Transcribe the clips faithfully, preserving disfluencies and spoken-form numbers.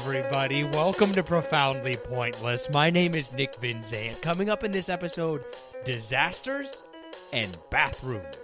Everybody, welcome to Profoundly Pointless. My name is Nick Vinzant. Coming up in this episode, disasters and bathrooms.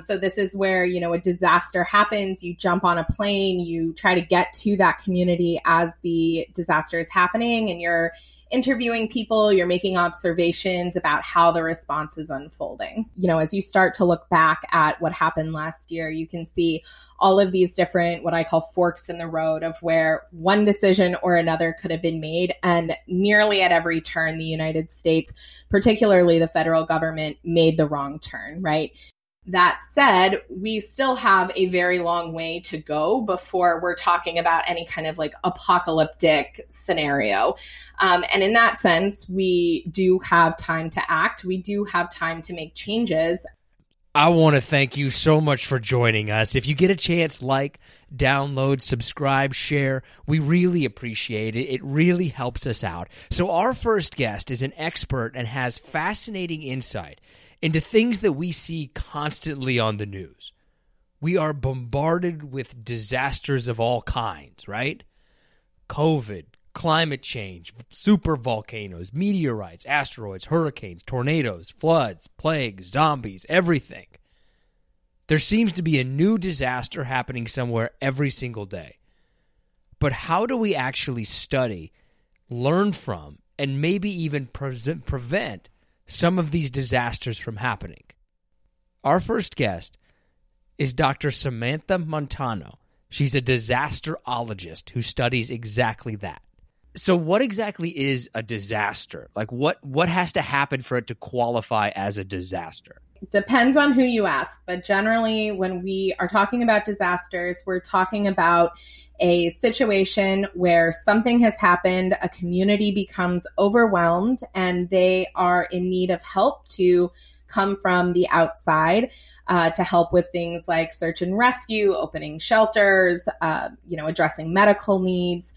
So this is where, you know, a disaster happens, you jump on a plane, you try to get to that community as the disaster is happening, and you're interviewing people, you're making observations about how the response is unfolding. You know, as you start to look back at what happened last year, you can see all of these different, what I call forks in the road, of where one decision or another could have been made. And nearly at every turn, the United States, particularly the federal government, made the wrong turn, right? That said, we still have a very long way to go before we're talking about any kind of like apocalyptic scenario. Um, and in that sense, we do have time to act. We do have time to make changes. I want to thank you so much for joining us. If you get a chance, like, download, subscribe, share. We really appreciate it. It really helps us out. So our first guest is an expert and has fascinating insight into things that we see constantly on the news. We are bombarded with disasters of all kinds, right? COVID, climate change, super volcanoes, meteorites, asteroids, hurricanes, tornadoes, floods, plagues, zombies, everything. There seems to be a new disaster happening somewhere every single day. But how do we actually study, learn from, and maybe even pre- prevent some of these disasters from happening? Our first guest is Doctor Samantha Montano. She's a disasterologist who studies exactly that. So what exactly is a disaster? Like what, what has to happen for it to qualify as a disaster? Depends on who you ask, but generally when we are talking about disasters, we're talking about a situation where something has happened, a community becomes overwhelmed, and they are in need of help to come from the outside uh, to help with things like search and rescue, opening shelters, uh, you know, addressing medical needs.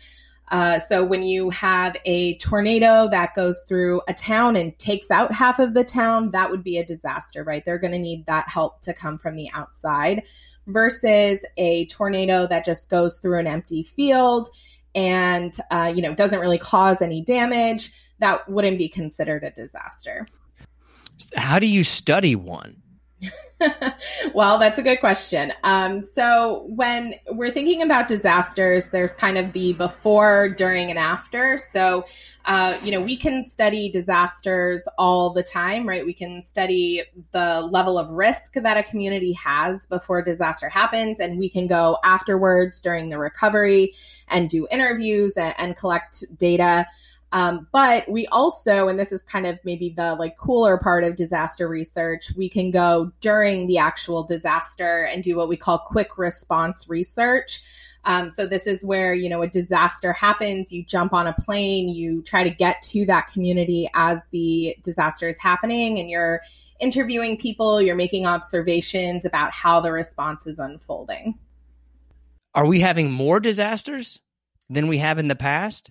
Uh, so when you have a tornado that goes through a town and takes out half of the town, that would be a disaster, right? They're going to need that help to come from the outside, versus a tornado that just goes through an empty field and, uh, you know, doesn't really cause any damage. That wouldn't be considered a disaster. How do you study one? Well, that's a good question. Um, so when we're thinking about disasters, there's kind of the before, during, and after. So, uh, you know, we can study disasters all the time, right? We can study the level of risk that a community has before a disaster happens, and we can go afterwards during the recovery and do interviews and, and collect data. Um, but we also, and this is kind of maybe the like cooler part of disaster research, we can go during the actual disaster and do what we call quick response research. Um, so this is where, you know, a disaster happens, you jump on a plane, you try to get to that community as the disaster is happening, and you're interviewing people, you're making observations about how the response is unfolding. Are we having more disasters than we have in the past?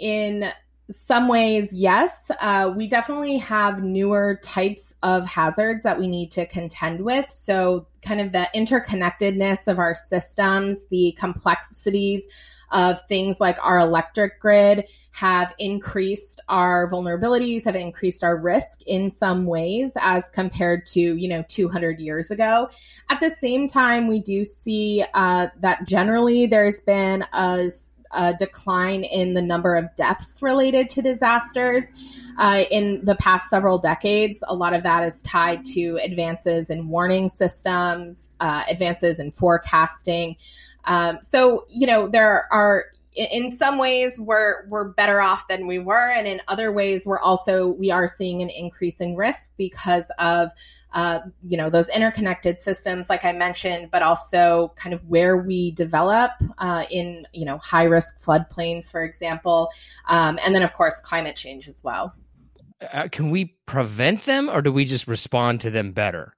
In some ways, yes. Uh, we definitely have newer types of hazards that we need to contend with. So kind of the interconnectedness of our systems, the complexities of things like our electric grid have increased our vulnerabilities, have increased our risk in some ways as compared to, you know, two hundred years ago. At the same time, we do see uh, that generally there's been a a decline in the number of deaths related to disasters uh, in the past several decades. A lot of that is tied to advances in warning systems, uh, advances in forecasting. Um, so, you know, there are in some ways we're we're better off than we were, and in other ways we're also we are seeing an increase in risk because of uh, you know those interconnected systems, like I mentioned, but also kind of where we develop uh, in you know high risk floodplains, for example, um, and then of course climate change as well. Uh, can we prevent them, or do we just respond to them better?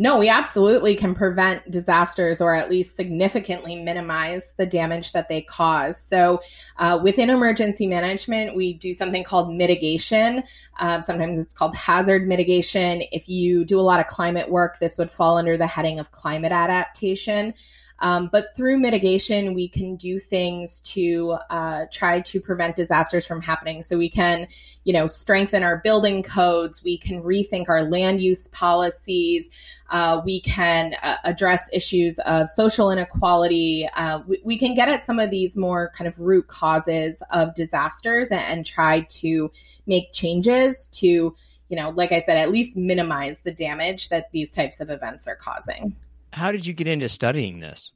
No, we absolutely can prevent disasters, or at least significantly minimize the damage that they cause. So uh, within emergency management, we do something called mitigation. Uh, sometimes it's called hazard mitigation. If you do a lot of climate work, this would fall under the heading of climate adaptation. Um, but through mitigation, we can do things to uh, try to prevent disasters from happening. So we can, you know, strengthen our building codes. We can rethink our land use policies. Uh, we can uh, address issues of social inequality. Uh, we, we can get at some of these more kind of root causes of disasters and, and try to make changes to, you know, like I said, at least minimize the damage that these types of events are causing. How did you get into studying this?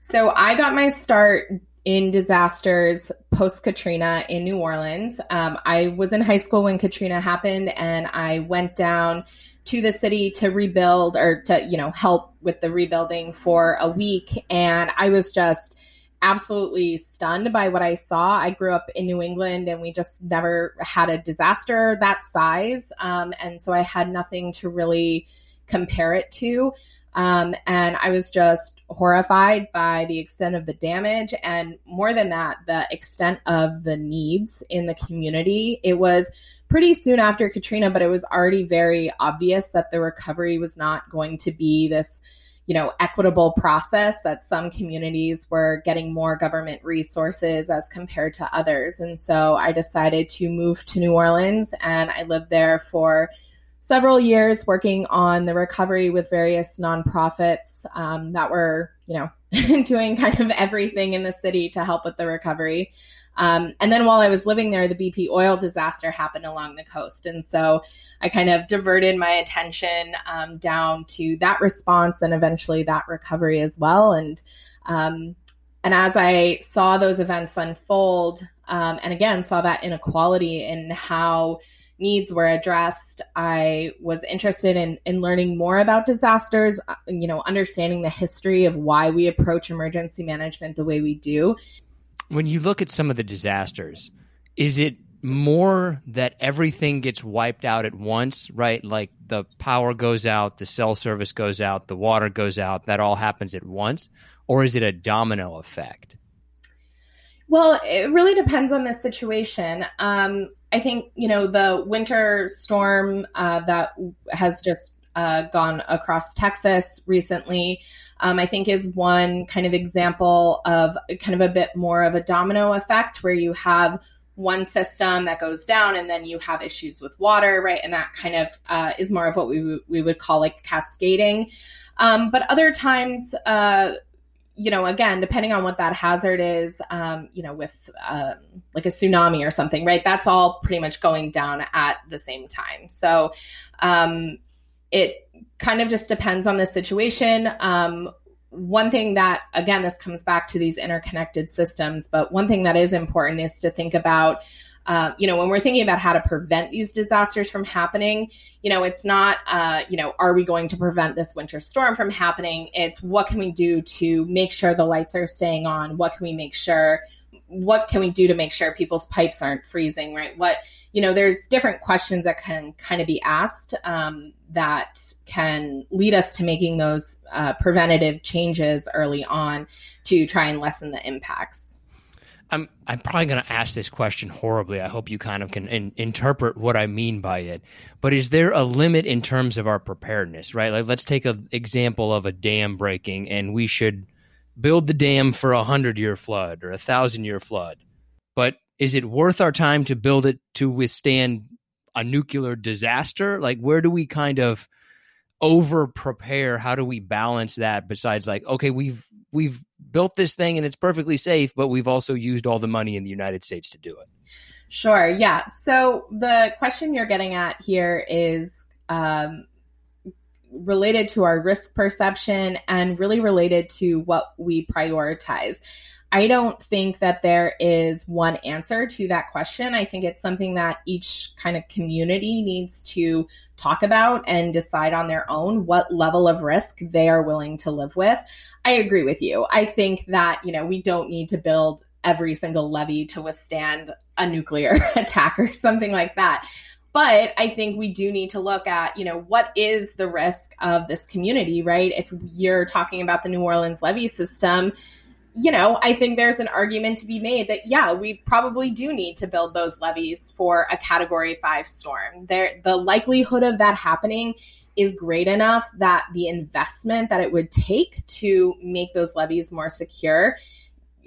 So I got my start in disasters post-Katrina in New Orleans. Um, I was in high school when Katrina happened, and I went down to the city to rebuild or to, you know, help with the rebuilding for a week. And I was just absolutely stunned by what I saw. I grew up in New England, and we just never had a disaster that size. Um, and so I had nothing to really compare it to. Um, and I was just horrified by the extent of the damage, and more than that, the extent of the needs in the community. It was pretty soon after Katrina, but it was already very obvious that the recovery was not going to be this, you know, equitable process, that some communities were getting more government resources as compared to others. And so I decided to move to New Orleans, and I lived there for several years working on the recovery with various nonprofits um, that were, you know, doing kind of everything in the city to help with the recovery. Um, and then while I was living there, the B P oil disaster happened along the coast. And so I kind of diverted my attention um, down to that response and eventually that recovery as well. And um, and as I saw those events unfold, um, and again, saw that inequality in how needs were addressed, I was interested in, in learning more about disasters, you know, understanding the history of why we approach emergency management the way we do. When you look at some of the disasters, is it more that everything gets wiped out at once, right? Like the power goes out, the cell service goes out, the water goes out, that all happens at once? Or is it a domino effect? Well, it really depends on the situation. Um, I think, you know, the winter storm uh, that has just uh, gone across Texas recently, um, I think is one kind of example of kind of a bit more of a domino effect, where you have one system that goes down and then you have issues with water, right? And that kind of uh, is more of what we, w- we would call like cascading. Um, but other times, uh you know, again, depending on what that hazard is, um, you know, with um, like a tsunami or something, right? That's all pretty much going down at the same time. So um, it kind of just depends on the situation. Um, one thing that, again, this comes back to these interconnected systems, but one thing that is important is to think about, Uh, you know, when we're thinking about how to prevent these disasters from happening, you know, it's not, uh, you know, are we going to prevent this winter storm from happening? It's what can we do to make sure the lights are staying on? What can we make sure, what can we do to make sure people's pipes aren't freezing, right? What, you know, there's different questions that can kind of be asked um, that can lead us to making those uh, preventative changes early on to try and lessen the impacts. I'm I'm probably going to ask this question horribly. I hope you kind of can in, interpret what I mean by it. But is there a limit in terms of our preparedness, right? Like, let's take an example of a dam breaking, and we should build the dam for a hundred-year flood or a thousand-year flood. But is it worth our time to build it to withstand a nuclear disaster? Like, where do we kind of over-prepare? How do we balance that besides like, okay, we've we've built this thing and it's perfectly safe, but we've also used all the money in the United States to do it? Sure. Yeah. So the question you're getting at here is um, related to our risk perception and really related to what we prioritize. I don't think that there is one answer to that question. I think it's something that each kind of community needs to talk about and decide on their own what level of risk they are willing to live with. I agree with you. I think that, you know, we don't need to build every single levee to withstand a nuclear attack or something like that. But I think we do need to look at, you know, what is the risk of this community, right? If you're talking about the New Orleans levee system, you know, I think there's an argument to be made that, yeah, we probably do need to build those levees for a Category five storm. There, the likelihood of that happening is great enough that the investment that it would take to make those levees more secure,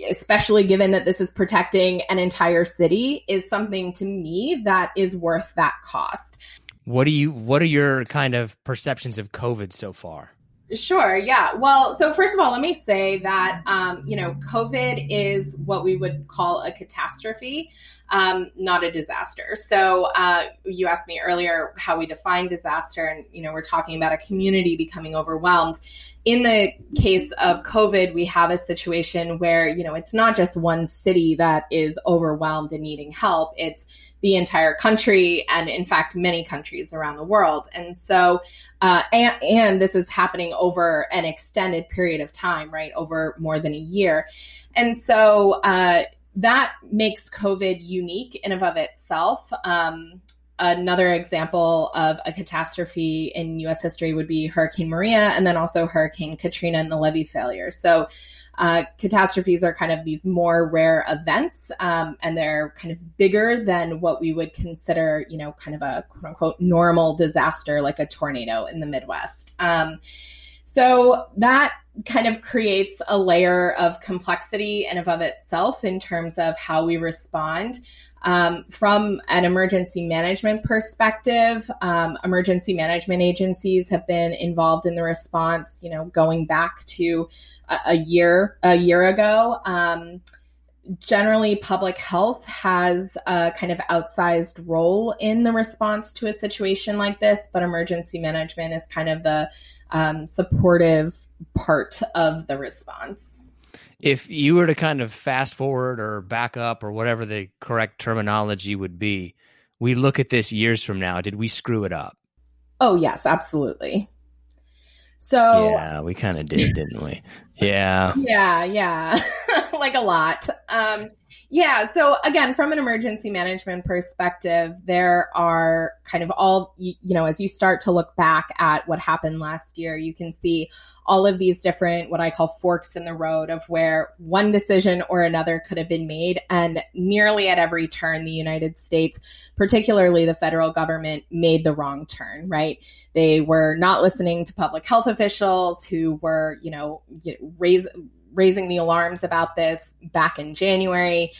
especially given that this is protecting an entire city, is something to me that is worth that cost. What do you, what are your kind of perceptions of COVID so far? Sure. Yeah. Well, so first of all, let me say that, um, you know, COVID is what we would call a catastrophe, um, not a disaster. So uh, you asked me earlier how we define disaster, and, you know, we're talking about a community becoming overwhelmed. In the case of COVID, we have a situation where, you know, it's not just one city that is overwhelmed and needing help. It's the entire country, and in fact, many countries around the world. And so, uh, and, and this is happening over an extended period of time, right? Over more than a year. And so uh, that makes COVID unique in and of itself. Um, Another example of a catastrophe in U S history would be Hurricane Maria, and then also Hurricane Katrina and the levee failure. So uh, catastrophes are kind of these more rare events, um, and they're kind of bigger than what we would consider, you know, kind of a quote unquote normal disaster like a tornado in the Midwest. Um, so that kind of creates a layer of complexity in and of itself in terms of how we respond. Um, from an emergency management perspective, um, emergency management agencies have been involved in the response, you know, going back to a, a year, a year ago. Um, generally, public health has a kind of outsized role in the response to a situation like this, but emergency management is kind of the um, supportive part of the response. If you were to kind of fast forward or back up or whatever the correct terminology would be, we look at this years from now. Did we screw it up? Oh, yes, absolutely. So yeah, we kind of did, didn't we? Yeah. Yeah. Yeah. Like a lot. Um, yeah. So again, from an emergency management perspective, there are kind of all, you, you know, as you start to look back at what happened last year, you can see all of these different, what I call forks in the road, of where one decision or another could have been made. And nearly at every turn, the United States, particularly the federal government, made the wrong turn, right? They were not listening to public health officials who were, you know, raise, raising the alarms about this back in January.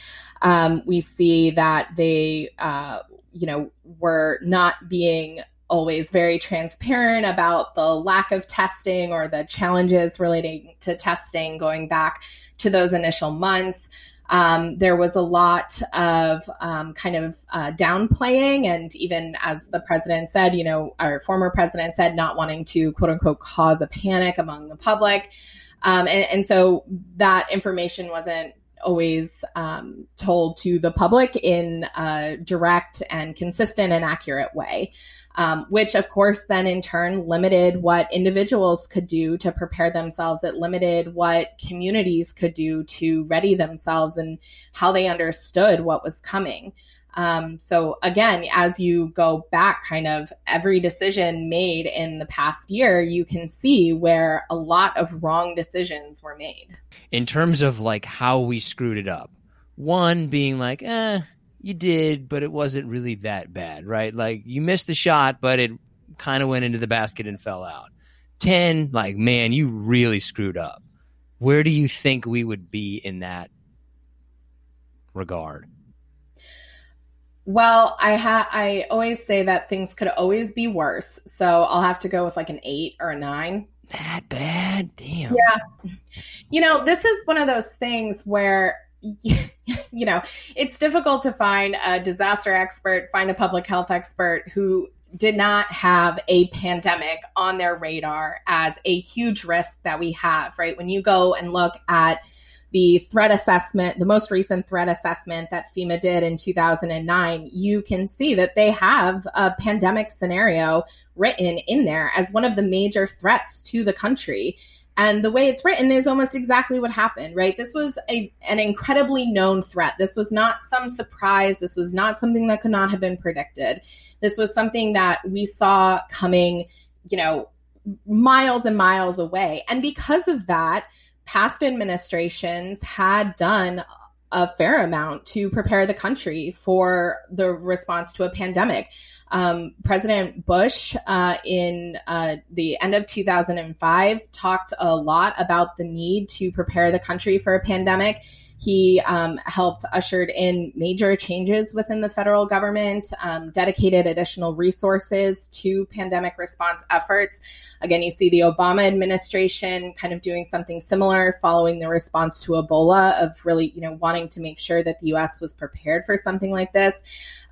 Um, we see that they, uh, you know, were not being always very transparent about the lack of testing or the challenges relating to testing going back to those initial months. Um, there was a lot of um, kind of uh, downplaying, and even, as the president said, you know, our former president said, not wanting to, quote unquote, cause a panic among the public. Um, and, and so that information wasn't always um, told to the public in a direct and consistent and accurate way, um, which, of course, then in turn limited what individuals could do to prepare themselves. It limited what communities could do to ready themselves and how they understood what was coming. Um, so again, as you go back, kind of every decision made in the past year, you can see where a lot of wrong decisions were made. In terms of like how we screwed it up, one being like, eh, you did, but it wasn't really that bad, right? Like you missed the shot, but it kind of went into the basket and fell out. ten, like, man, you really screwed up. Where do you think we would be in that regard? Well, I ha- I always say that things could always be worse. So I'll have to go with like an eight or a nine. That bad? Damn. Yeah. You know, this is one of those things where, you know, it's difficult to find a disaster expert, find a public health expert who did not have a pandemic on their radar as a huge risk that we have, right? When you go and look at the threat assessment, the most recent threat assessment that FEMA did in two thousand nine, you can see that they have a pandemic scenario written in there as one of the major threats to the country. And the way it's written is almost exactly what happened, right? This was a, an incredibly known threat. This was not some surprise. This was not something that could not have been predicted. This was something that we saw coming, you know, miles and miles away. And because of that, past administrations had done a fair amount to prepare the country for the response to a pandemic. Um, President Bush uh, in uh, the end of two thousand five talked a lot about the need to prepare the country for a pandemic. He um, helped ushered in major changes within the federal government, um, dedicated additional resources to pandemic response efforts. Again, you see the Obama administration kind of doing something similar following the response to Ebola of really, you know, wanting to make sure that the U S was prepared for something like this.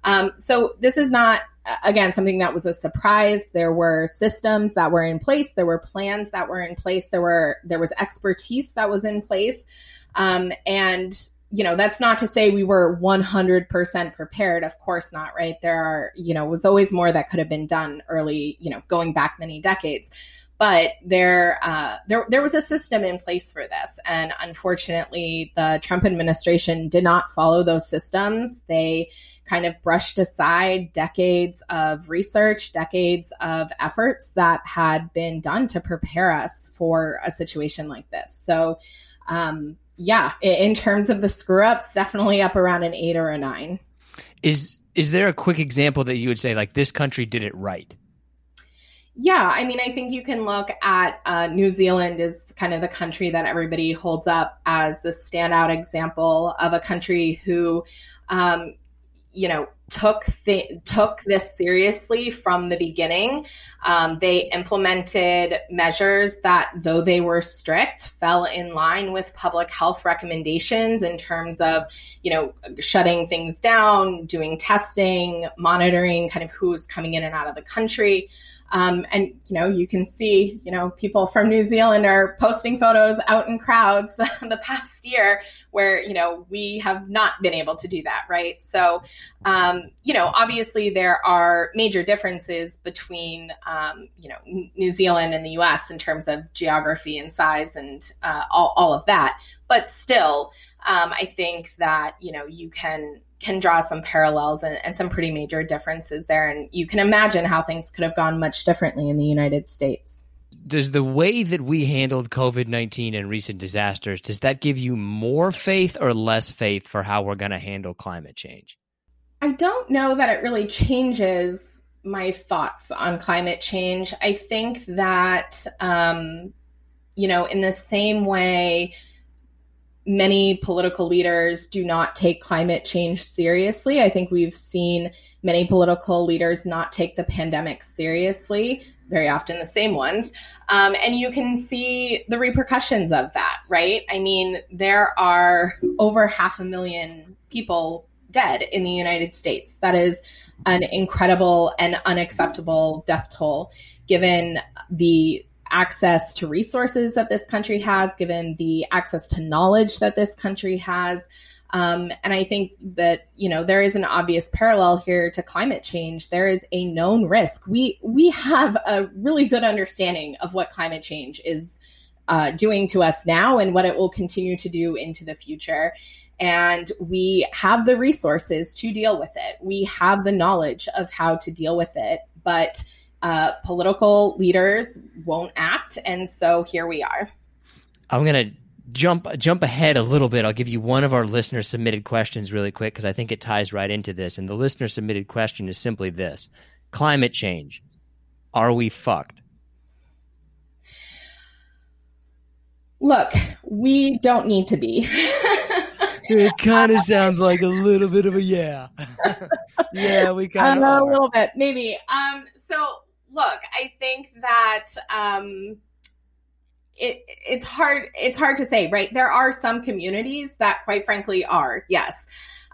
Um, so this is not, again, something that was a surprise. There were systems that were in place. There were plans that were in place. There were there was expertise that was in place. Um, and, you know, that's not to say we were one hundred percent prepared. Of course not, right? There are, you know, was always more that could have been done early, you know, going back many decades. But there, uh, there, there was a system in place for this. And unfortunately, the Trump administration did not follow those systems. They kind of brushed aside decades of research, decades of efforts that had been done to prepare us for a situation like this. So, um, yeah, in terms of the screw ups, definitely up around an eight or a nine. Is, is there a quick example that you would say, like, this country did it right? Yeah, I mean, I think you can look at uh, New Zealand is kind of the country that everybody holds up as the standout example of a country who, um, you know, took th- took this seriously from the beginning. Um, they implemented measures that, though they were strict, fell in line with public health recommendations in terms of, you know, shutting things down, doing testing, monitoring kind of who's coming in and out of the country. Um, and, you know, you can see, you know, people from New Zealand are posting photos out in crowds the past year where, you know, we have not been able to do that. Right. So, um, you know, obviously there are major differences between, um, you know, New Zealand and the U S in terms of geography and size and uh, all, all of that. But still, um, I think that, you know, you can can draw some parallels and, and some pretty major differences there. And you can imagine how things could have gone much differently in the United States. Does the way that we handled covid nineteen and recent disasters, does that give you more faith or less faith for how we're going to handle climate change? I don't know that it really changes my thoughts on climate change. I think that, um, you know, in the same way, many political leaders do not take climate change seriously. I think we've seen many political leaders not take the pandemic seriously, very often the same ones. Um, and you can see the repercussions of that, right? I mean, there are over half a million people dead in the United States. That is an incredible and unacceptable death toll, given the access to resources that this country has, given the access to knowledge that this country has. Um, and I think that, you know, there is an obvious parallel here to climate change. There is a known risk. We we have a really good understanding of what climate change is uh, doing to us now and what it will continue to do into the future. And we have the resources to deal with it. We have the knowledge of how to deal with it. But Uh, political leaders won't act. And so here we are. I'm going to jump jump ahead a little bit. I'll give you one of our listener submitted questions really quick because I think it ties right into this. And the listener submitted question is simply this: climate change. Are we fucked? Look, we don't need to be. It kind of sounds like a little bit of a yeah. Yeah, we kind of um, a little bit, maybe. Um, so, look, I think that um, it, it's hard. It's hard to say, right? There are some communities that, quite frankly, are, yes.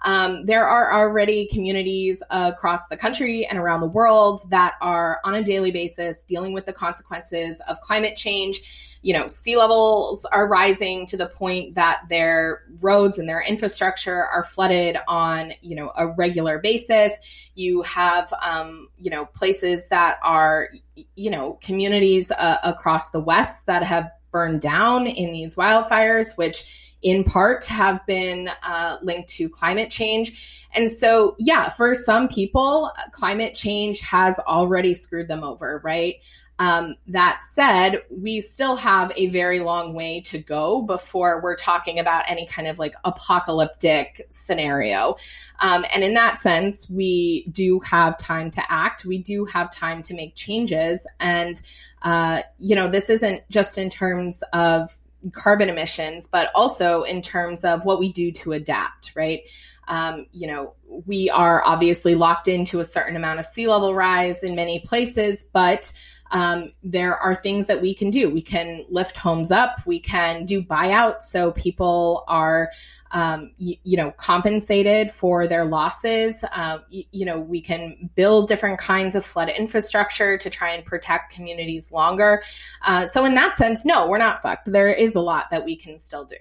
Um, there are already communities uh, across the country and around the world that are on a daily basis dealing with the consequences of climate change. You know, sea levels are rising to the point that their roads and their infrastructure are flooded on, you know, a regular basis. You have, um, you know, places that are, you know, communities uh, across the West that have burned down in these wildfires, which in part have been uh, linked to climate change. And so, yeah, for some people, climate change has already screwed them over, right? Um, that said, we still have a very long way to go before we're talking about any kind of like apocalyptic scenario. Um, and in that sense, we do have time to act. We do have time to make changes. And, uh, you know, this isn't just in terms of carbon emissions, but also in terms of what we do to adapt, right? Um, you know, we are obviously locked into a certain amount of sea level rise in many places, but um, there are things that we can do. We can lift homes up. We can do buyouts so people are, um, y- you know, compensated for their losses. Uh, y- you know, we can build different kinds of flood infrastructure to try and protect communities longer. Uh, so in that sense, no, we're not fucked. There is a lot that we can still do.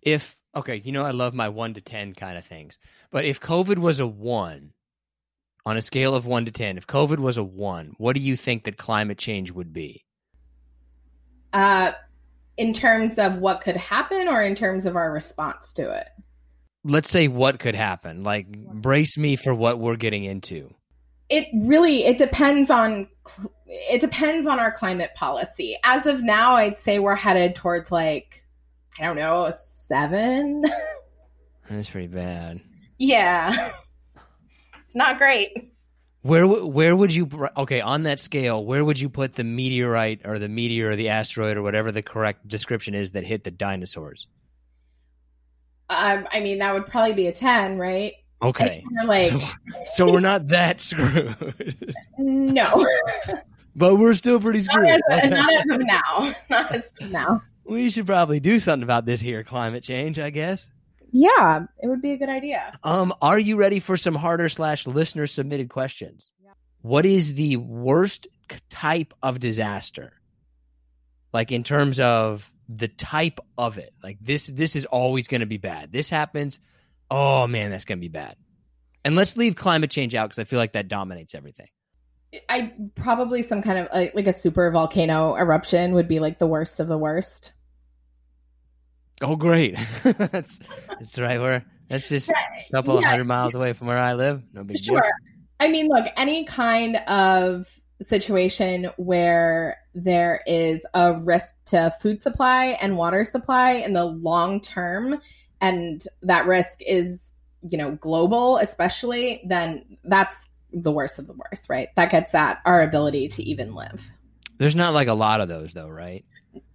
If, okay, you know, I love my one to ten kind of things, but if COVID was a one, on a scale of one to ten, if COVID was a one, what do you think that climate change would be? Uh, in terms of what could happen or in terms of our response to it? Let's say what could happen, like brace me for what we're getting into. It really, it depends on, it depends on our climate policy. As of now, I'd say we're headed towards like, I don't know, a seven. That's pretty bad. Yeah. It's not great. Where where would you okay on that scale? Where would you put the meteorite or the meteor or the asteroid or whatever the correct description is that hit the dinosaurs? Um, I mean, that would probably be a ten, right? Okay, like so, so we're not that screwed. No, but we're still pretty screwed. Not as, not as of now. Not as of now. We should probably do something about this here climate change, I guess. Yeah, it would be a good idea. Um, are you ready for some harder slash listener submitted questions? Yeah. What is the worst type of disaster? Like in terms of the type of it, like this, this is always going to be bad. This happens. Oh man, that's going to be bad. And let's leave climate change out because I feel like that dominates everything. I probably some kind of like, like a super volcano eruption would be like the worst of the worst. Oh, great. that's, that's right where that's just a couple yeah, hundred miles yeah. away from where I live. No big deal. Sure. I mean, look, any kind of situation where there is a risk to food supply and water supply in the long term, and that risk is, you know, global, especially, then that's the worst of the worst, right? That gets at our ability to even live. There's not like a lot of those though, right?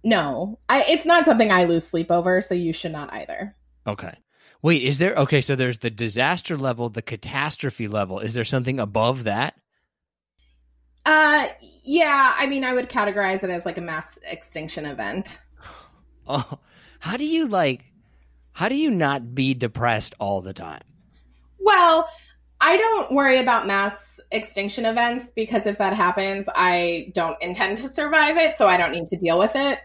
No, I, it's not something I lose sleep over, so you should not either. Okay. Wait, is there... Okay, so there's the disaster level, the catastrophe level. Is there something above that? Uh, yeah, I mean, I would categorize it as like a mass extinction event. Oh, how do you like... How do you not be depressed all the time? Well... I don't worry about mass extinction events because if that happens, I don't intend to survive it, so I don't need to deal with it.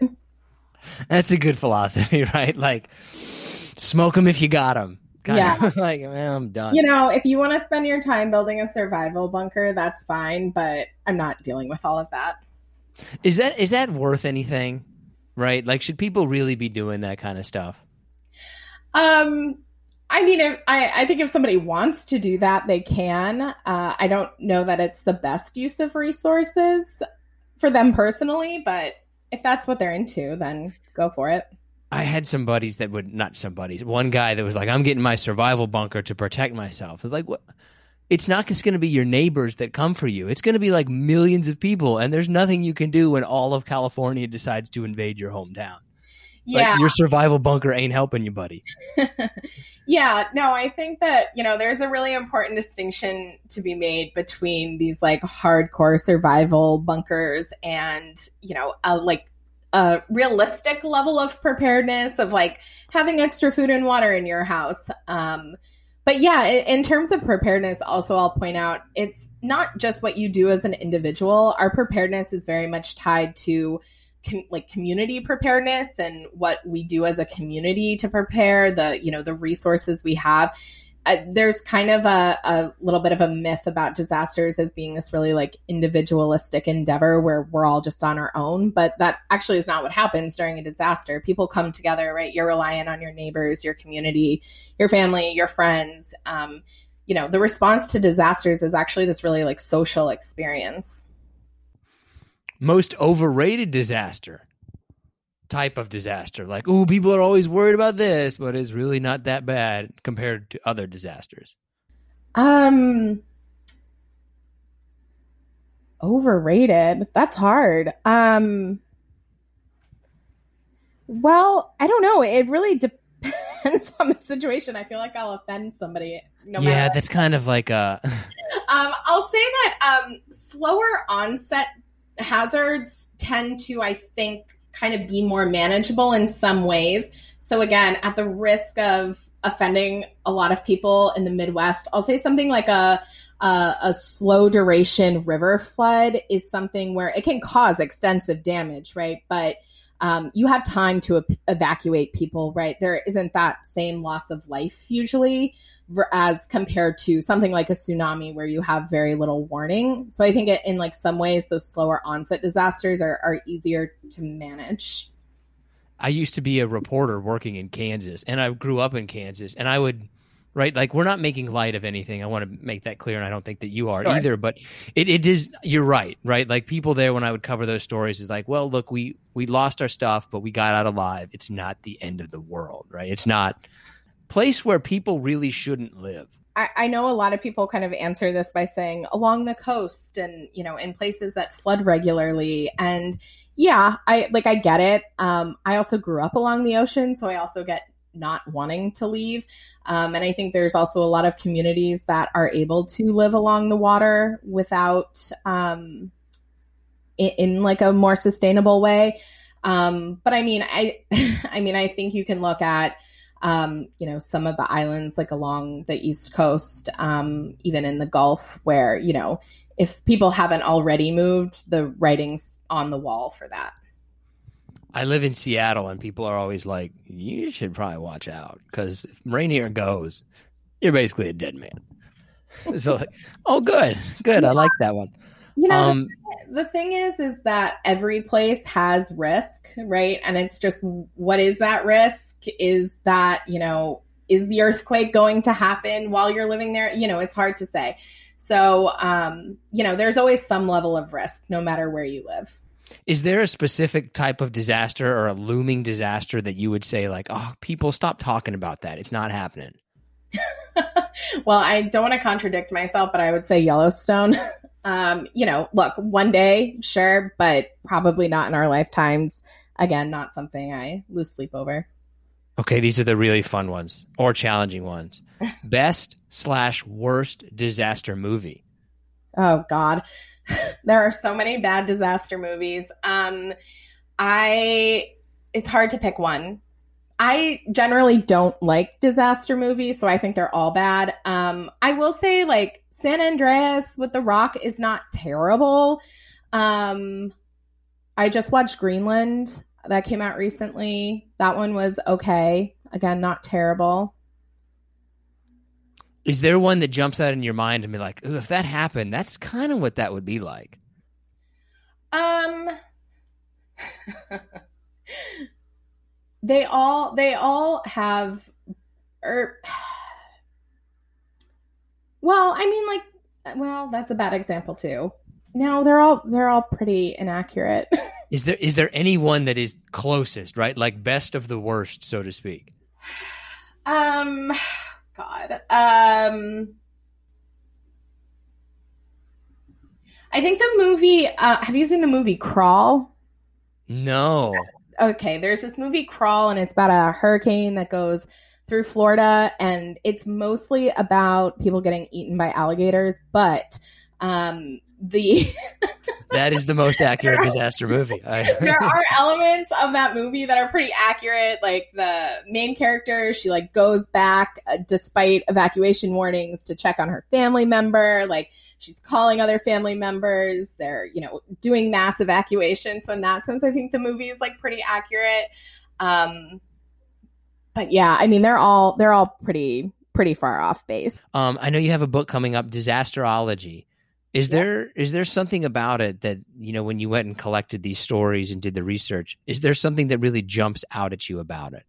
That's a good philosophy, right? Like, smoke them if you got them. Kind yeah. of. Like, man, I'm done. You know, if you want to spend your time building a survival bunker, that's fine, but I'm not dealing with all of that. Is that is that worth anything, right? Like, should people really be doing that kind of stuff? Um... I mean, if, I, I think if somebody wants to do that, they can. Uh, I don't know that it's the best use of resources for them personally, but if that's what they're into, then go for it. I had some buddies that would, not some buddies, one guy that was like, I'm getting my survival bunker to protect myself. It's like, what? It's not just going to be your neighbors that come for you. It's going to be like millions of people, and there's nothing you can do when all of California decides to invade your hometown. Yeah, like your survival bunker ain't helping you, buddy. Yeah, no, I think that, you know, there's a really important distinction to be made between these like hardcore survival bunkers and, you know, a, like a realistic level of preparedness of like having extra food and water in your house. Um, But yeah, in terms of preparedness, also, I'll point out, it's not just what you do as an individual. Our preparedness is very much tied to com- like community preparedness and what we do as a community to prepare, the, you know, the resources we have. Uh, there's kind of a, a little bit of a myth about disasters as being this really like individualistic endeavor where we're all just on our own, but that actually is not what happens during a disaster. People come together, right? You're reliant on your neighbors, your community, your family, your friends. Um, you know, the response to disasters is actually this really like social experience. Most overrated disaster type of disaster, like, oh, people are always worried about this, but it's really not that bad compared to other disasters. Um, overrated. That's hard. Um, well, I don't know. It really depends on the situation. I feel like I'll offend somebody. No matter. Yeah, that's kind of like a. um, I'll say that um, slower onset hazards tend to, I think, kind of be more manageable in some ways. So again, at the risk of offending a lot of people in the Midwest, I'll say something like a, a, a slow duration river flood is something where it can cause extensive damage, right? But um, you have time to e- evacuate people, right? There isn't that same loss of life usually as compared to something like a tsunami where you have very little warning. So I think it, in like some ways, those slower onset disasters are, are easier to manage. I used to be a reporter working in Kansas, and I grew up in Kansas, and I would, right? Like, we're not making light of anything. I want to make that clear. And I don't think that you are sure. either, but it, it is, you're right, right? Like, people there, when I would cover those stories, is like, well, look, we, we lost our stuff, but we got out alive. It's not the end of the world, right? It's not a place where people really shouldn't live. I, I know a lot of people kind of answer this by saying along the coast and, you know, in places that flood regularly. And yeah, I like, I get it. Um, I also grew up along the ocean, so I also get not wanting to leave. Um, and I think there's also a lot of communities that are able to live along the water without, um, in, in like a more sustainable way. Um, but I mean, I, I mean, I think you can look at, um, you know, some of the islands like along the East Coast, um, even in the Gulf, where, you know, if people haven't already moved, the writing's on the wall for that. I live in Seattle, and people are always like, you should probably watch out, because if Rainier goes, you're basically a dead man. So, like, oh, good, good. Yeah. I like that one. You know, um, the thing is, is that every place has risk, right? And it's just, what is that risk? Is that, you know, is the earthquake going to happen while you're living there? You know, it's hard to say. So, um, you know, there's always some level of risk, no matter where you live. Is there a specific type of disaster or a looming disaster that you would say, like, oh, people stop talking about that, it's not happening? Well, I don't want to contradict myself, but I would say Yellowstone. um, you know, look, one day, sure, but probably not in our lifetimes. Again, not something I lose sleep over. Okay, these are the really fun ones or challenging ones. Best slash worst disaster movie. Oh, God. There are so many bad disaster movies. Um, I, it's hard to pick one. I generally don't like disaster movies, so I think they're all bad. Um, I will say, like, San Andreas with The Rock is not terrible. Um, I just watched Greenland. That came out recently. That one was okay. Again, not terrible. Is there one that jumps out in your mind and be like, ooh, if that happened, that's kind of what that would be like? Um, they all, they all have, er, well, I mean, like, well, that's a bad example too. No, they're all, they're all pretty inaccurate. Is there, is there any one that is closest, right? Like best of the worst, so to speak? Um, God. Um, I think the movie, uh, have you seen the movie Crawl? No. Okay. There's this movie Crawl, and it's about a hurricane that goes through Florida, and it's mostly about people getting eaten by alligators, but um, the That is the most accurate disaster movie. There are elements of that movie that are pretty accurate. Like the main character, she like goes back uh, despite evacuation warnings to check on her family member. Like she's calling other family members. They're, you know, doing mass evacuation. So in that sense, I think the movie is like pretty accurate. Um, but yeah, I mean, they're all they're all pretty pretty far off base. Um, I know you have a book coming up, Disasterology. Is there yeah. is there something about it that, you know, when you went and collected these stories and did the research, is there something that really jumps out at you about it?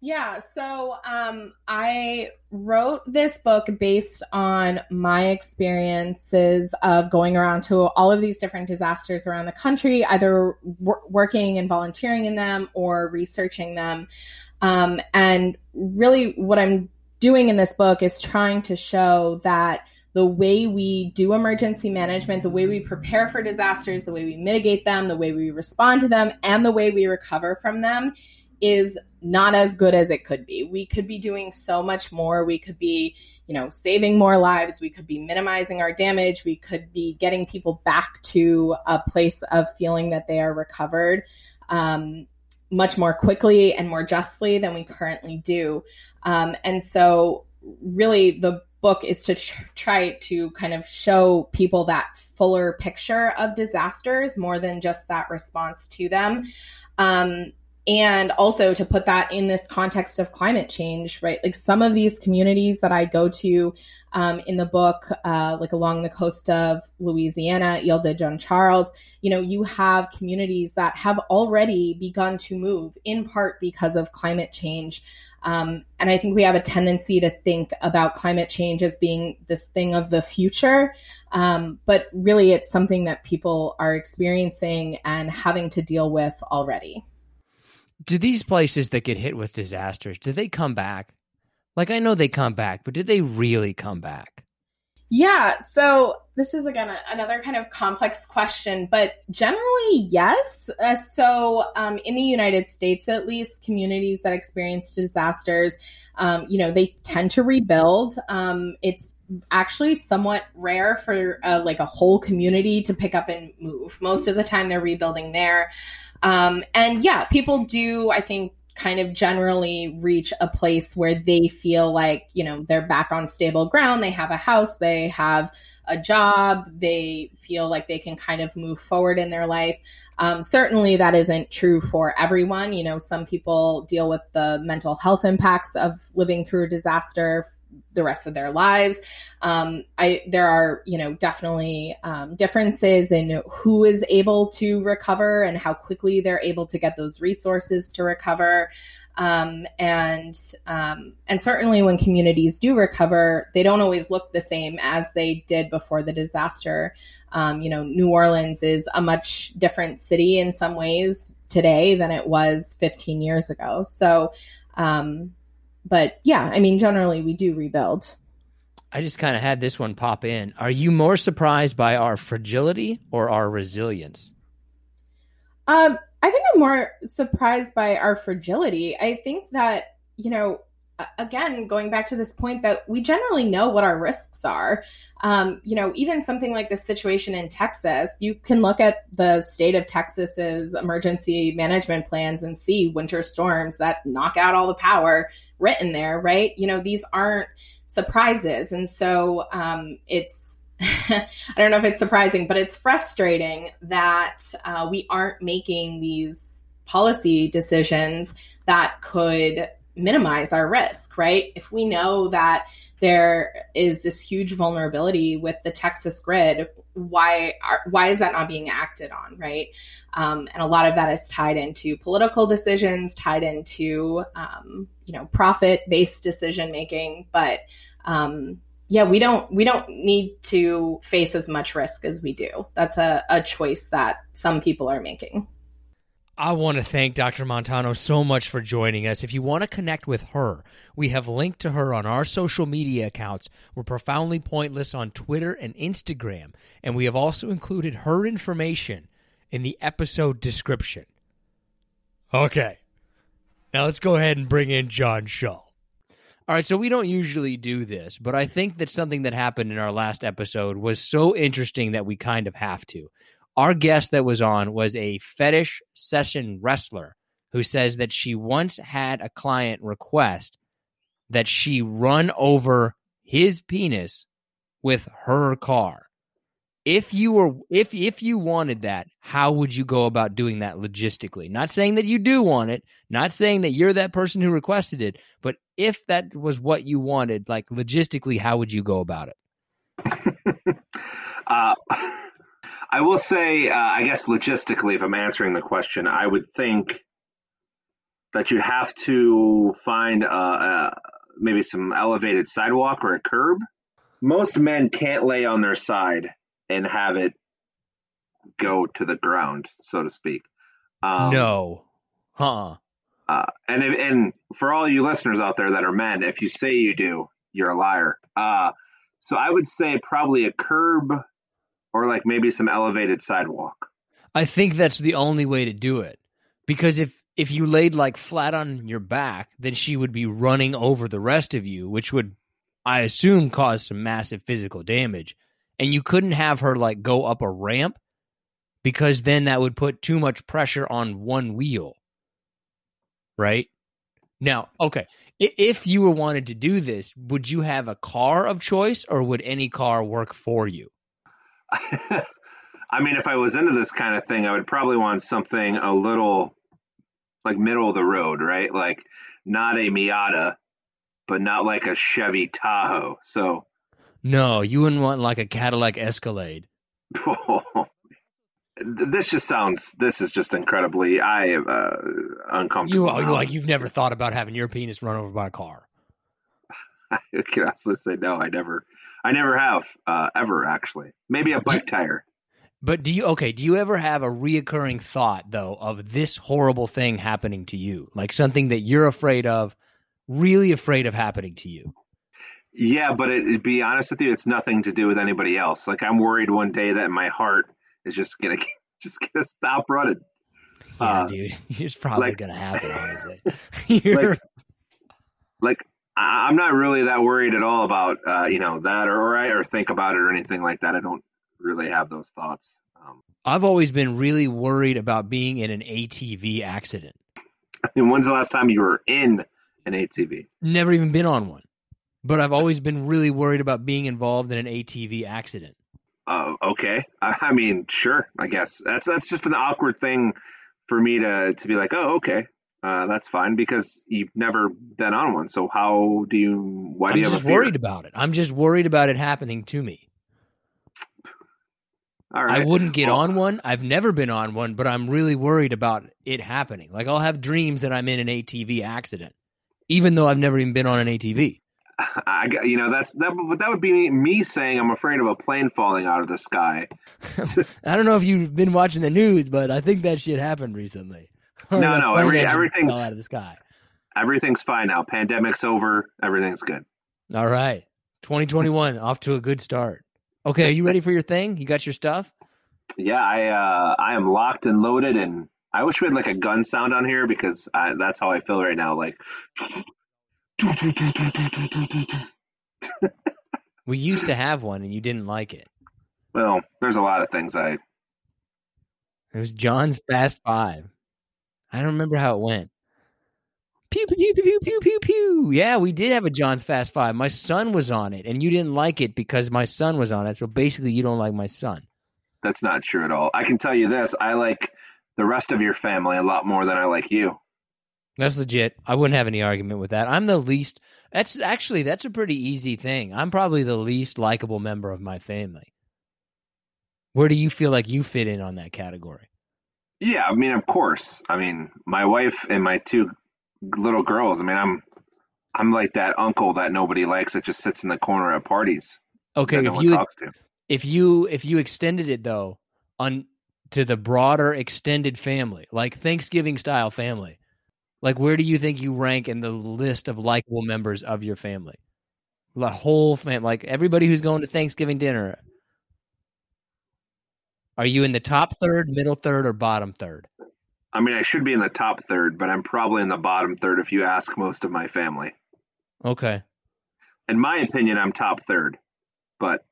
Yeah. So um, I wrote this book based on my experiences of going around to all of these different disasters around the country, either wor- working and volunteering in them or researching them. Um, and really what I'm doing in this book is trying to show that the way we do emergency management, the way we prepare for disasters, the way we mitigate them, the way we respond to them, and the way we recover from them is not as good as it could be. We could be doing so much more. We could be, you know, saving more lives. We could be minimizing our damage. We could be getting people back to a place of feeling that they are recovered um, much more quickly and more justly than we currently do. Um, and so really the book is to tr- try to kind of show people that fuller picture of disasters more than just that response to them. Um, and also to put that in this context of climate change, right? Like some of these communities that I go to um, in the book, uh, like along the coast of Louisiana, Ile de Jean Charles, you know, you have communities that have already begun to move in part because of climate change. Um, and I think we have a tendency to think about climate change as being this thing of the future. Um, but really it's something that people are experiencing and having to deal with already. Do these places that get hit with disasters, do they come back? Like, I know they come back, but did they really come back? Yeah. So this is, again, a, another kind of complex question, but generally, yes. Uh, so um, in the United States, at least, communities that experience disasters, um, you know, they tend to rebuild. Um, it's actually somewhat rare for uh, like a whole community to pick up and move. Most of the time, they're rebuilding there. Um, and yeah, people do, I think, kind of generally reach a place where they feel like, you know, they're back on stable ground. They have a house, they have a job, they feel like they can kind of move forward in their life. Um, certainly that isn't true for everyone. You know, some people deal with the mental health impacts of living through a disaster the rest of their lives. Um, I, there are, you know, definitely um, differences in who is able to recover and how quickly they're able to get those resources to recover. Um, and, um, and certainly when communities do recover, they don't always look the same as they did before the disaster. Um, you know, New Orleans is a much different city in some ways today than it was fifteen years ago. So, um, But yeah, I mean, generally we do rebuild. I just kind of had this one pop in. Are you more surprised by our fragility or our resilience? Um, I think I'm more surprised by our fragility. I think that, you know, again, going back to this point that we generally know what our risks are. Um, you know, even something like the situation in Texas, you can look at the state of Texas's emergency management plans and see winter storms that knock out all the power written there, right? You know, these aren't surprises. And so um, it's, I don't know if it's surprising, but it's frustrating that uh, we aren't making these policy decisions that could minimize our risk, right? If we know that there is this huge vulnerability with the Texas grid, why are, why is that not being acted on, right? Um, and a lot of that is tied into political decisions, tied into um, you know, profit-based decision making. But um, yeah, we don't we don't need to face as much risk as we do. That's a, a choice that some people are making. I want to thank Doctor Montano so much for joining us. If you want to connect with her, we have linked to her on our social media accounts. We're Profoundly Pointless on Twitter and Instagram, and we have also included her information in the episode description. Okay, now let's go ahead and bring in John Shull. All right, so we don't usually do this, but I think that something that happened in our last episode was so interesting that we kind of have to. Our guest that was on was a fetish session wrestler who says that she once had a client request that she run over his penis with her car. If you were, if if you wanted that, how would you go about doing that logistically? Not saying that you do want it, not saying that you're that person who requested it, but if that was what you wanted, like logistically, how would you go about it? uh, I will say, uh, I guess logistically, if I'm answering the question, I would think that you have to find uh, uh, maybe some elevated sidewalk or a curb. Most men can't lay on their side and have it go to the ground, so to speak. Um, no. Huh. Uh, and and for all you listeners out there that are men, if you say you do, you're a liar. Uh, so I would say probably a curb or like maybe some elevated sidewalk. I think that's the only way to do it. Because if, if you laid like flat on your back, then she would be running over the rest of you, which would, I assume, cause some massive physical damage. And you couldn't have her like go up a ramp because then that would put too much pressure on one wheel. Right? Now, okay. If you were wanted to do this, would you have a car of choice or would any car work for you? I mean, if I was into this kind of thing, I would probably want something a little like middle of the road, right? Like not a Miata, but not like a Chevy Tahoe. So no, you wouldn't want like a Cadillac Escalade. Oh, this just sounds, this is just incredibly, I am uh, uncomfortable. You are, like, you've never thought about having your penis run over by a car. I can also say no, I never, I never have, uh, ever actually. Maybe a bike do, tire. But do you, okay, do you ever have a reoccurring thought though of this horrible thing happening to you? Like something that you're afraid of, really afraid of happening to you? Yeah, but it, to be honest with you, it's nothing to do with anybody else. Like I'm worried one day that my heart is just gonna just gonna stop running. Yeah, uh, dude, it's probably like, gonna happen. Honestly, like, like I'm not really that worried at all about uh, you know that or or, I, or think about it or anything like that. I don't really have those thoughts. Um, I've always been really worried about being in an A T V accident. I mean, when's the last time you were in an A T V? Never even been on one. But I've always been really worried about being involved in an A T V accident. Oh, uh, okay. I, I mean, sure, I guess. That's that's just an awkward thing for me to, to be like, oh, okay, uh, that's fine, because you've never been on one. So how do you, why I'm do you have a fear? I'm just worried about it. I'm just worried about it happening to me. All right. I wouldn't get well, on one. I've never been on one, but I'm really worried about it happening. Like I'll have dreams that I'm in an A T V accident, even though I've never even been on an A T V. I, you know, that's that. But that would be me saying I'm afraid of a plane falling out of the sky. I don't know if you've been watching the news, but I think that shit happened recently. No, no, every, everything's out of the sky. Everything's fine now. Pandemic's over. Everything's good. All right, twenty twenty-one off to a good start. Okay, are you ready for your thing? You got your stuff? Yeah, I uh, I am locked and loaded, and I wish we had like a gun sound on here because I, that's how I feel right now. Like. We used to have one and you didn't like it. Well, there's a lot of things I... It was John's Fast Five. I don't remember how it went. Pew, pew, pew, pew, pew, pew, pew. Yeah, we did have a John's Fast Five. My son was on it and you didn't like it because my son was on it. So basically you don't like my son. That's not true at all. I can tell you this. I like the rest of your family a lot more than I like you. That's legit. I wouldn't have any argument with that. I'm the least – that's actually, that's a pretty easy thing. I'm probably the least likable member of my family. Where do you feel like you fit in on that category? Yeah, I mean, of course. I mean, my wife and my two little girls, I mean, I'm I'm like that uncle that nobody likes that just sits in the corner at parties. Okay, if no you, one talks to. If you if you extended it, though, on to the broader extended family, like Thanksgiving-style family, like, where do you think you rank in the list of likable members of your family? The whole family, like everybody who's going to Thanksgiving dinner. Are you in the top third, middle third, or bottom third? I mean, I should be in the top third, but I'm probably in the bottom third if you ask most of my family. Okay. In my opinion, I'm top third, but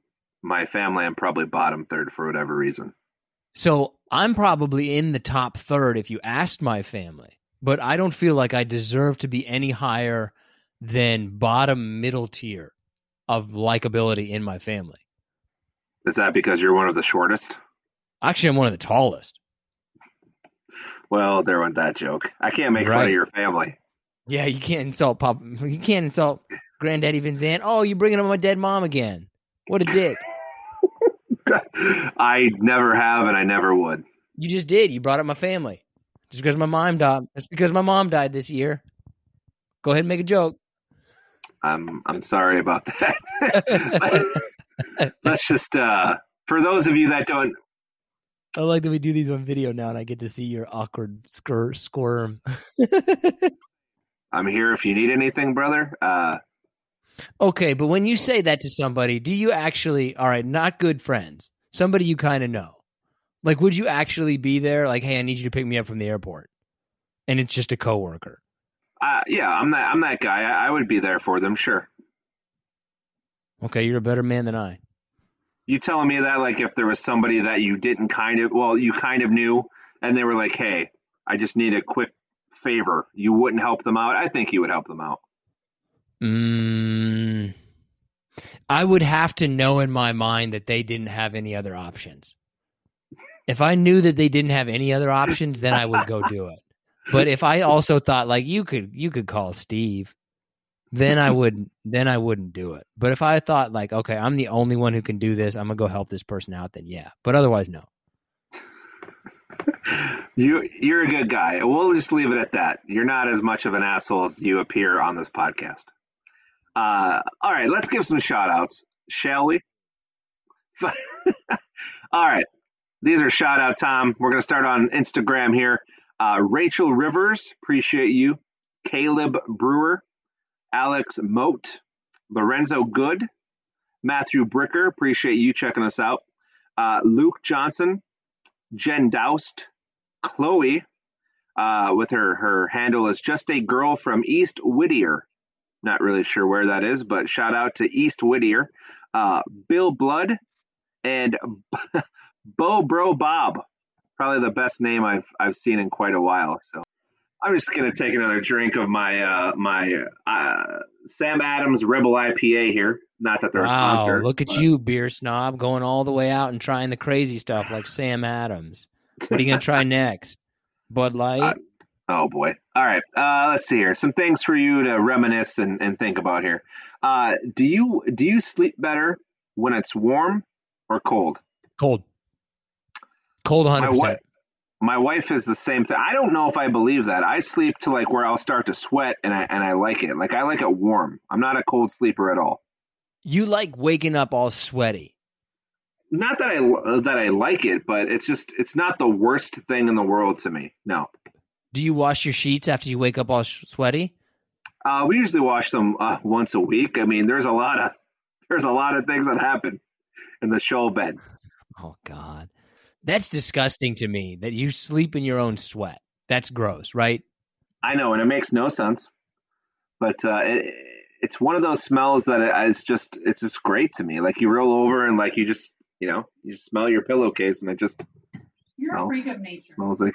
my family, I'm probably bottom third for whatever reason. So I'm probably in the top third if you asked my family, but I don't feel like I deserve to be any higher than bottom middle tier of likability in my family. Is that because you're one of the shortest? Actually, I'm one of the tallest. Well, there went that joke. I can't make right. fun of your family. Yeah, you can't insult Pop. You can't insult Granddaddy Vinzant. Oh, you're bringing up my dead mom again. What a dick. I never have, and I never would. You just did. You brought up my family. Just because my mom died. That's because my mom died this year. Go ahead and make a joke. I'm I'm sorry about that. Let's just uh, for those of you that don't. I like that we do these on video now, and I get to see your awkward skir- squirm. I'm here if you need anything, brother. Uh, okay, but when you say that to somebody, do you actually, all right, not good friends, somebody you kind of know, like, would you actually be there? Like, hey, I need you to pick me up from the airport, and it's just a coworker. Uh, yeah, I'm that. I'm that guy. I, I would be there for them, sure. Okay, you're a better man than I. You telling me that, like, if there was somebody that you didn't kind of, well, you kind of knew, and they were like, hey, I just need a quick favor, you wouldn't help them out? I think you would help them out. Mm, I would have to know in my mind that they didn't have any other options. If I knew that they didn't have any other options, then I would go do it. But if I also thought, like, you could, you could call Steve, then I would, then I wouldn't do it. But if I thought, like, okay, I'm the only one who can do this, I'm gonna go help this person out, then yeah. But otherwise, no. You, you're a good guy. We'll just leave it at that. You're not as much of an asshole as you appear on this podcast. Uh, all right, let's give some shout outs, shall we? All right, these are shout out, Tom. We're gonna start on Instagram here. Uh, Rachel Rivers, appreciate you. Caleb Brewer, Alex Moat, Lorenzo Good, Matthew Bricker, appreciate you checking us out. Uh, Luke Johnson, Jen Doust, Chloe, uh, with her, her handle is Just a Girl from East Whittier. Not really sure where that is, but shout out to East Whittier. Uh, Bill Blood and Bo Bro Bob, probably the best name I've I've seen in quite a while. So I'm just going to take another drink of my uh, my uh, Sam Adams Rebel I P A here. Not that they're wow, a sponsor. Wow, look at but... you, beer snob, going all the way out and trying the crazy stuff like Sam Adams. What are you going to try next? Bud Light? Uh, oh, boy. All right. Uh, let's see here. Some things for you to reminisce and, and think about here. Uh, do you do you sleep better when it's warm or cold? Cold. Cold one hundred percent. My, My wife is the same thing. I don't know if I believe that. I sleep to like where I'll start to sweat, and I and I like it. Like I like it warm. I'm not a cold sleeper at all. You like waking up all sweaty. Not that I that I like it, but it's just it's not the worst thing in the world to me. No. Do you wash your sheets after you wake up all sweaty? Uh, we usually wash them uh, once a week. I mean, there's a lot of there's a lot of things that happen in the shoal bed. Oh God. That's disgusting to me that you sleep in your own sweat. That's gross, right? I know, and it makes no sense. But uh, it, it's one of those smells that is just, it's just great to me. Like you roll over and like you just, you know, you smell your pillowcase and it just You're smells, a freak of nature. Smells like.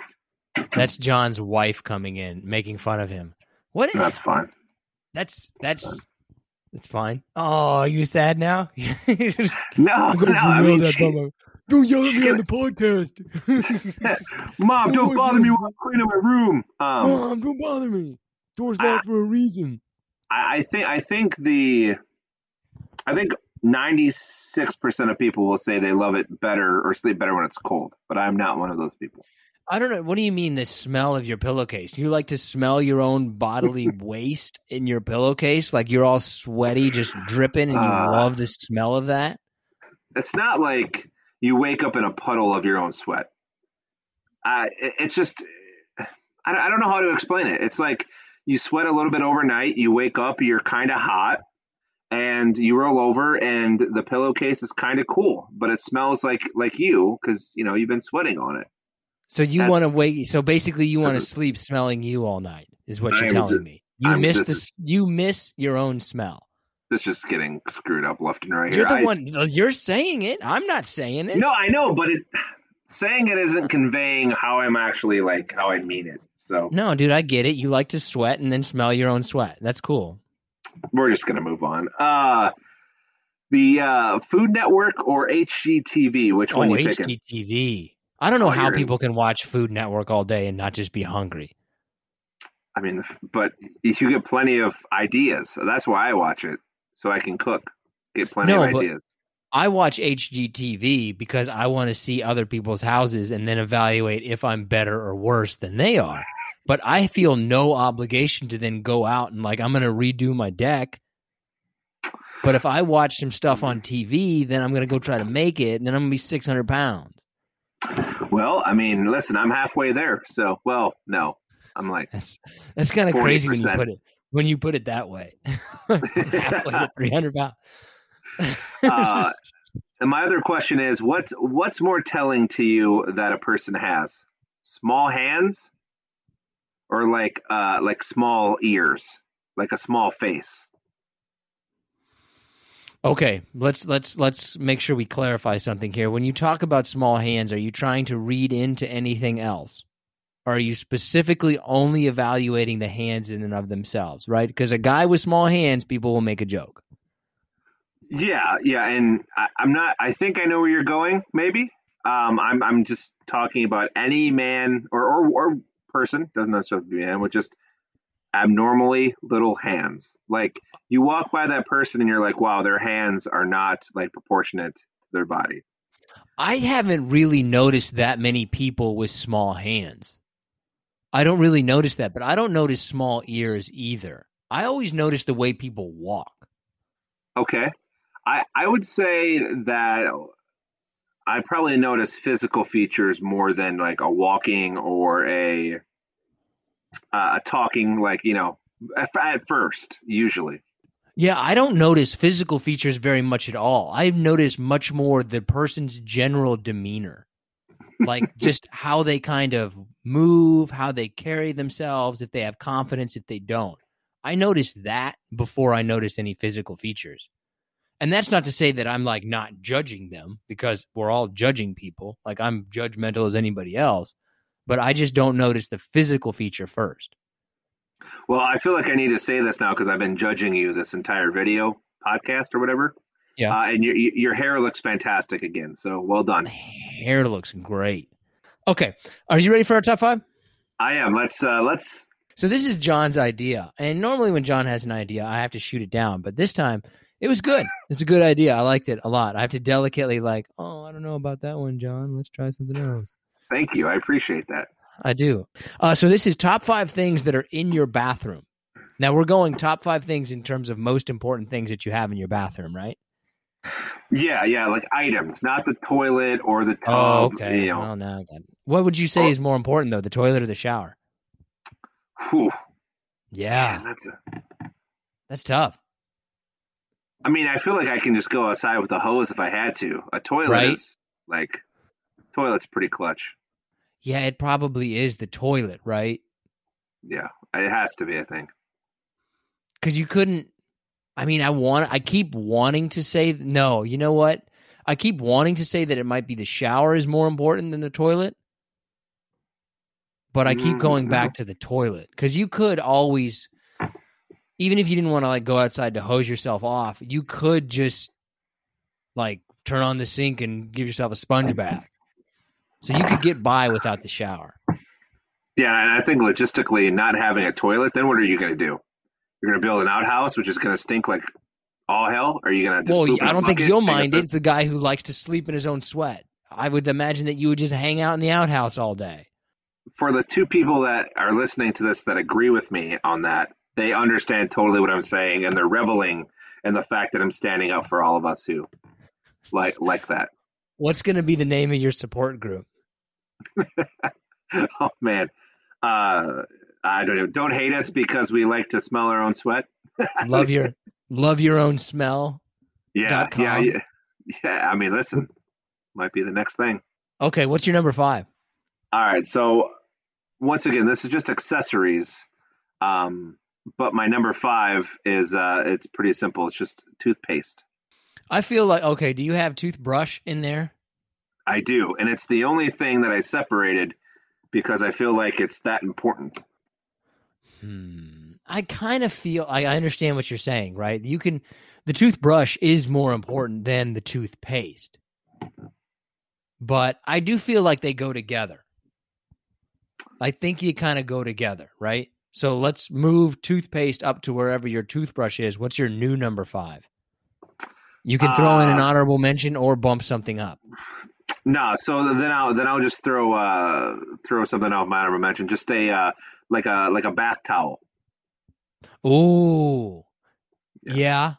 That's John's wife coming in, making fun of him. What? Is... That's fine. That's, that's, that's fine. That's fine. Oh, are you sad now? no, no. I mean, that she... Don't yell at me on the podcast. Mom, don't bother me while I'm cleaning my room. Um, Mom, don't bother me. Door's locked for a reason. I, I think I think the I think ninety-six percent of people will say they love it better or sleep better when it's cold, but I'm not one of those people. I don't know. What do you mean the smell of your pillowcase? You like to smell your own bodily waste in your pillowcase? Like you're all sweaty, just dripping, and you uh, love the smell of that? It's not like you wake up in a puddle of your own sweat. Uh, it, it's just, I, I don't know how to explain it. It's like you sweat a little bit overnight, you wake up, you're kind of hot, and you roll over, and the pillowcase is kind of cool, but it smells like like you because, you know, you've been sweating on it. So you want to wake, so basically you want to sleep smelling you all night is what I you're telling just, me. You I'm miss just, this, you miss your own smell. It's just getting screwed up left and right. You're here. the I, one. You're saying it. I'm not saying it. No, I know, but it. saying it isn't conveying how I'm actually, like, how I mean it. So no, dude, I get it. You like to sweat and then smell your own sweat. That's cool. We're just going to move on. Uh, the uh, Food Network or H G T V? Which oh, one you picking? H G T V. I don't know oh, how people in... can watch Food Network all day and not just be hungry. I mean, but you get plenty of ideas. So that's why I watch it, so I can cook, get plenty no, of ideas. I watch H G T V because I want to see other people's houses and then evaluate if I'm better or worse than they are. But I feel no obligation to then go out and, like, I'm going to redo my deck. But if I watch some stuff on T V, then I'm going to go try to make it, and then I'm going to be six hundred pounds. Well, I mean, listen, I'm halfway there. So, well, no. I'm like, that's, that's kind of crazy when you put it when you put it that way. three hundred pounds. uh, and my other question is, what's what's more telling to you that a person has small hands or like uh, like small ears, like a small face? Okay, let's let's let's make sure we clarify something here. When you talk about small hands, are you trying to read into anything else? Are you specifically only evaluating the hands in and of themselves, right? Because a guy with small hands, people will make a joke. Yeah, yeah, and I, I'm not. I think I know where you're going. Maybe um, I'm. I'm just talking about any man or or, or person, doesn't necessarily be a man, with just abnormally little hands. Like, you walk by that person and you're like, wow, their hands are not, like, proportionate to their body. I haven't really noticed that many people with small hands. I don't really notice that, but I don't notice small ears either. I always notice the way people walk. Okay. I, I would say that I probably notice physical features more than, like, a walking or a, uh, a talking, like, you know, at, at first, usually. Yeah, I don't notice physical features very much at all. I've noticed much more the person's general demeanor. Like, just how they kind of move, how they carry themselves, if they have confidence, if they don't. I noticed that before I noticed any physical features. And that's not to say that I'm, like, not judging them, because we're all judging people. Like, I'm judgmental as anybody else, but I just don't notice the physical feature first. Well, I feel like I need to say this now because I've been judging you this entire video podcast or whatever. Yeah, uh, and your your hair looks fantastic again. So well done. The hair looks great. Okay, are you ready for our top five? I am. Let's uh, let's. So this is John's idea, and normally when John has an idea, I have to shoot it down. But this time, it was good. It's a good idea. I liked it a lot. I have to delicately, like, oh, I don't know about that one, John. Let's try something else. Thank you. I appreciate that. I do. Uh, so this is top five things that are in your bathroom. Now we're going top five things in terms of most important things that you have in your bathroom, right? Yeah, yeah, like items, not the toilet or the tub. Oh, okay. You know. Oh, no, I got it. What would you say oh. is more important, though, the toilet or the shower? Whew. Yeah. Man, that's a... that's tough. I mean, I feel like I can just go outside with a hose if I had to. A toilet right? is, like, toilet's pretty clutch. Yeah, it probably is the toilet, right? Yeah, it has to be, I think. Because you couldn't... I mean, I want. I keep wanting to say no. You know what? I keep wanting to say that it might be the shower is more important than the toilet, but I keep going back to the toilet because you could always, even if you didn't want to, like, go outside to hose yourself off, you could just, like, turn on the sink and give yourself a sponge bath, so you could get by without the shower. Yeah, and I think logistically, not having a toilet, then what are you going to do? You're going to build an outhouse, which is going to stink like all hell? Or are you going to just... Well, I don't think you'll mind it. It's the guy who likes to sleep in his own sweat. I would imagine that you would just hang out in the outhouse all day. For the two people that are listening to this that agree with me on that, they understand totally what I'm saying, and they're reveling in the fact that I'm standing up for all of us who like like that. What's going to be the name of your support group? Oh, man. Uh... I don't know. Don't hate us because we like to smell our own sweat. love your love your own smell. Yeah, yeah, yeah, yeah. I mean, listen, might be the next thing. Okay, what's your number five? All right, so once again, this is just accessories. Um, but my number five is uh, it's pretty simple. It's just toothpaste. I feel like okay. Do you have toothbrush in there? I do. And it's the only thing that I separated because I feel like it's that important. Hmm. I kind of feel, I, I understand what you're saying, right? You can, the toothbrush is more important than the toothpaste, but I do feel like they go together. I think you kind of go together, right? So let's move toothpaste up to wherever your toothbrush is. What's your new number five? You can throw uh, in an honorable mention or bump something up. No, so then I'll then I'll just throw uh throw something out of my honorable mention. Just a uh, like a like a bath towel. Oh, yeah. yeah.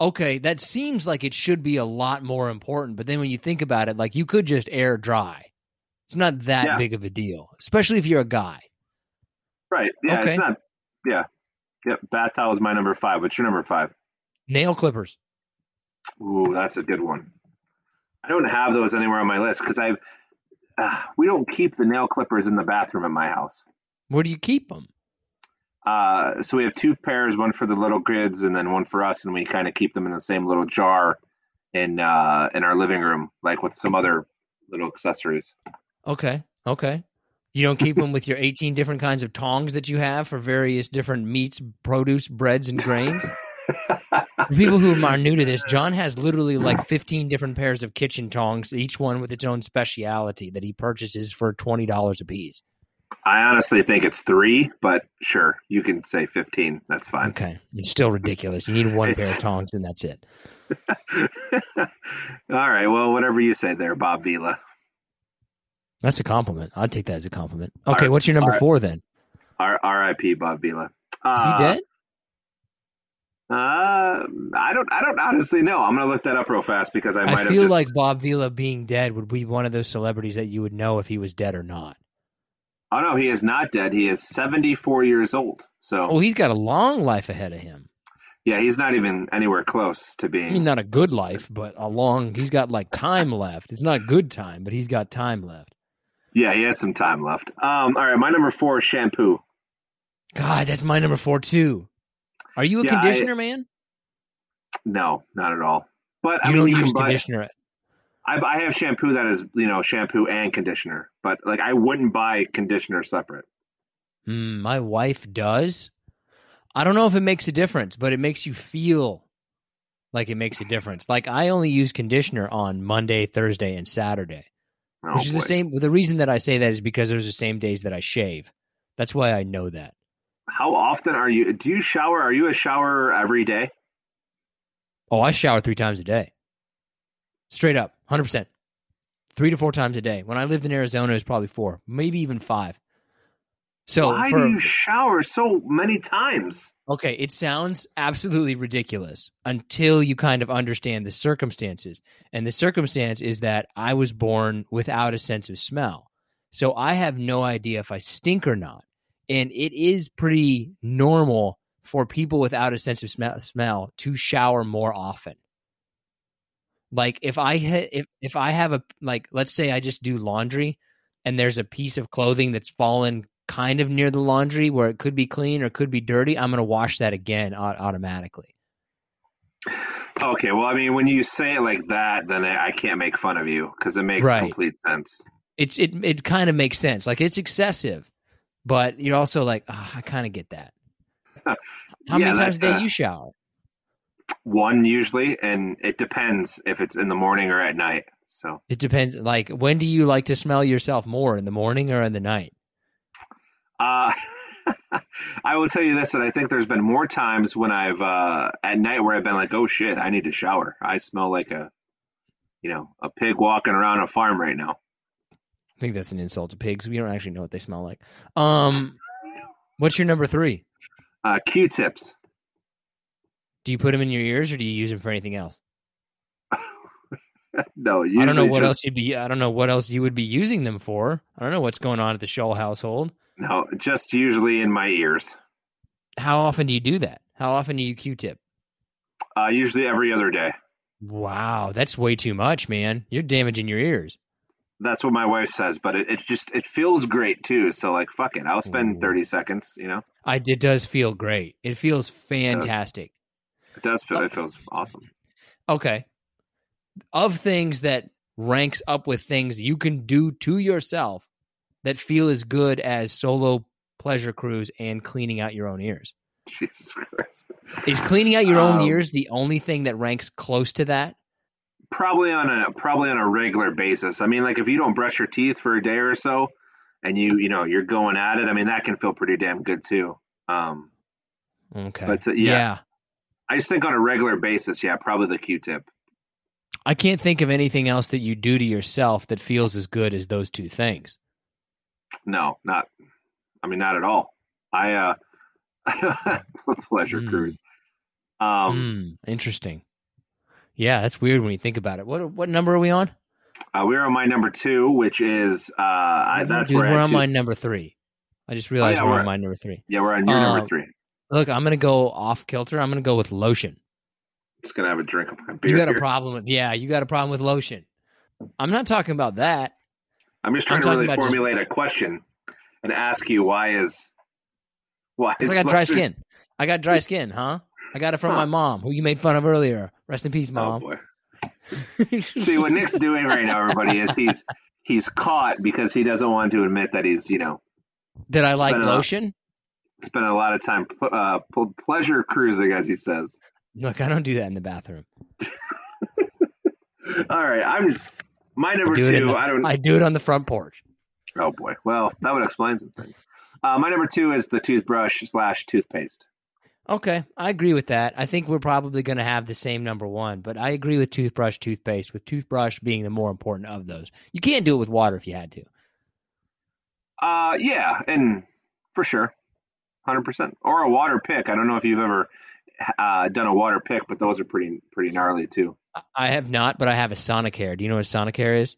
Okay, that seems like it should be a lot more important. But then when you think about it, like you could just air dry. It's not that yeah. big of a deal, especially if you're a guy. Right. Yeah. Okay. It's not. Yeah. Yep. Bath towel is my number five. What's your number five? Nail clippers. Ooh, that's a good one. I don't have those anywhere on my list because I uh, we don't keep the nail clippers in the bathroom at my house. Where do you keep them? Uh, so we have two pairs, one for the little kids and then one for us, and we kind of keep them in the same little jar in uh, in our living room, like with some other little accessories. Okay, okay. You don't keep them with your eighteen different kinds of tongs that you have for various different meats, produce, breads, and grains? For people who are new to this, John has literally like fifteen different pairs of kitchen tongs, each one with its own speciality that he purchases for twenty dollars a piece. I honestly think it's three, but sure, you can say fifteen. That's fine. Okay. It's still ridiculous. You need one pair of tongs and that's it. All right. Well, whatever you say there, Bob Vila. That's a compliment. I'll take that as a compliment. Okay. R- what's your number R- four then? R I P Bob Vila. Uh, Is he dead? Uh, I don't, I don't honestly know. I'm going to look that up real fast because I might I have feel just... like Bob Vila being dead would be one of those celebrities that you would know if he was dead or not. Oh no, he is not dead. He is seventy-four years old. So, oh, he's got a long life ahead of him. Yeah. He's not even anywhere close to being I mean, not a good life, but a long, he's got like time left. It's not good time, but he's got time left. Yeah. He has some time left. Um, all right. My number four is shampoo. God, that's my number four too. Are you a yeah, conditioner I, man? No, not at all. But you I mean, don't you use conditioner. I, I have shampoo that is, you know, shampoo and conditioner. But like, I wouldn't buy conditioner separate. Mm, my wife does. I don't know if it makes a difference, but it makes you feel like it makes a difference. Like I only use conditioner on Monday, Thursday, and Saturday, oh, which is boy. the same. The reason that I say that is because those are the same days that I shave. That's why I know that. How often are you, do you shower? Are you a shower every day? Oh, I shower three times a day. Straight up, one hundred percent. Three to four times a day. When I lived in Arizona, it was probably four, maybe even five. So why for, do you shower so many times? Okay, it sounds absolutely ridiculous until you kind of understand the circumstances. And the circumstance is that I was born without a sense of smell. So I have no idea if I stink or not. And it is pretty normal for people without a sense of smell, smell to shower more often. Like if I ha- if if I have a like, let's say I just do laundry, and there's a piece of clothing that's fallen kind of near the laundry where it could be clean or could be dirty, I'm going to wash that again automatically. Okay, well, I mean, when you say it like that, then I can't make fun of you because it makes right. complete sense. It's it it kind of makes sense. Like it's excessive. But you're also like, oh, I kind of get that. How yeah, many times a day uh, you shower? One usually, and it depends if it's in the morning or at night. So it depends. Like, when do you like to smell yourself more, in the morning or in the night? Uh, I will tell you this, that I think there's been more times when I've uh, at night where I've been like, oh shit, I need to shower. I smell like a, you know, a pig walking around a farm right now. I think that's an insult to pigs. We don't actually know what they smell like. Um, what's your number three? Uh, Q-tips. Do you put them in your ears, or do you use them for anything else? No, I don't know what just... else you'd be. I don't know what else you would be using them for. I don't know what's going on at the Shull household. No, just usually in my ears. How often do you do that? How often do you Q-tip? Uh, usually every other day. Wow, that's way too much, man. You're damaging your ears. That's what my wife says, but it, it just, it feels great too. So like, fuck it. I'll spend Ooh. thirty seconds, you know? I, it does feel great. It feels fantastic. It does, it does feel, uh, it feels awesome. Okay. Of things that ranks up with things you can do to yourself that feel as good as solo pleasure cruise and cleaning out your own ears. Jesus Christ. Is cleaning out your own um, ears the only thing that ranks close to that? Probably on a probably on a regular basis. I mean, like if you don't brush your teeth for a day or so and you, you know, you're going at it, I mean, that can feel pretty damn good too. Um, okay. But uh, yeah, yeah. I just think on a regular basis, yeah, probably the Q-tip. I can't think of anything else that you do to yourself that feels as good as those two things. No, not, I mean, not at all. I, uh, pleasure mm. cruise. Um, mm, interesting. Yeah, that's weird when you think about it. What what number are we on? Uh, we're on my number two, which is uh, I, that's Dude, where we're I on my number three. I just realized oh, yeah, we're, we're on my number three. Yeah, we're on your uh, number three. Look, I'm gonna go off kilter. I'm gonna go with lotion. I'm just gonna have a drink of my beer. You got here. a problem with yeah? You got a problem with lotion? I'm not talking about that. I'm just trying I'm to really formulate just, a question and ask you why is. Why? I got dry skin. I got dry skin, huh? I got it from huh. my mom, who you made fun of earlier. Rest in peace, mom. Oh, boy. See, what Nick's doing right now, everybody, is he's he's caught because he doesn't want to admit that he's, you know. Did I like lotion? A, spent a lot of time uh, pleasure cruising, as he says. Look, I don't do that in the bathroom. All right. I'm just, my number I two, the, I don't. I do it on the front porch. Oh, boy. Well, that would explain some things. Uh, my number two is the toothbrush slash toothpaste. Okay, I agree with that. I think we're probably going to have the same number one, but I agree with toothbrush, toothpaste, with toothbrush being the more important of those. You can do it with water if you had to. Uh, yeah, and for sure, one hundred percent. Or a water pick. I don't know if you've ever uh, done a water pick, but those are pretty pretty gnarly too. I have not, but I have a Sonicare. Do you know what a Sonicare is?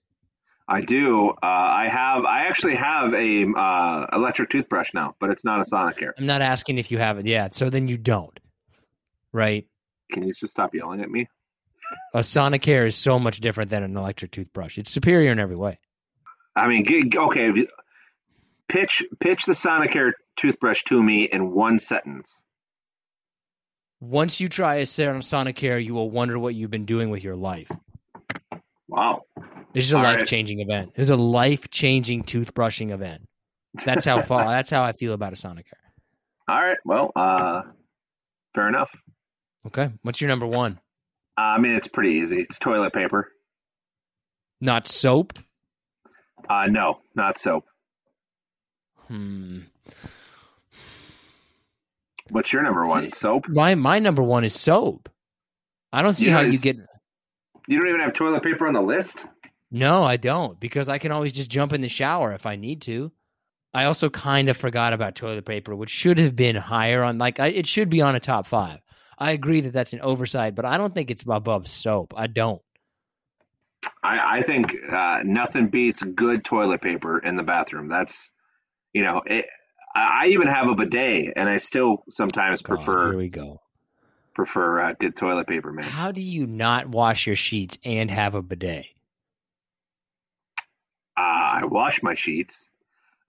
I do. Uh, I have. I actually have a uh, electric toothbrush now, but it's not a Sonicare. I'm not asking if you have it yet. So then you don't, right? Can you just stop yelling at me? A Sonicare is so much different than an electric toothbrush. It's superior in every way. I mean, okay. If you, pitch pitch the Sonicare toothbrush to me in one sentence. Once you try a Sonicare, you will wonder what you've been doing with your life. Wow. This is a life-changing right. event. This is a life-changing toothbrushing event. That's how far, that's how I feel about a Sonicare. All right. Well, uh, fair enough. Okay. What's your number one? Uh, I mean, it's pretty easy. It's toilet paper. Not soap? Uh, no, not soap. Hmm. What's your number one? Soap? My, my number one is soap. I don't see you how just, you get... You don't even have toilet paper on the list? No, I don't, because I can always just jump in the shower if I need to. I also kind of forgot about toilet paper, which should have been higher on, like, I, it should be on a top five. I agree that that's an oversight, but I don't think it's above soap. I don't. I, I think uh, nothing beats good toilet paper in the bathroom. That's, you know, it, I even have a bidet, and I still sometimes God, prefer. Here we go. Prefer uh, good toilet paper, man. How do you not wash your sheets and have a bidet? Uh, I wash my sheets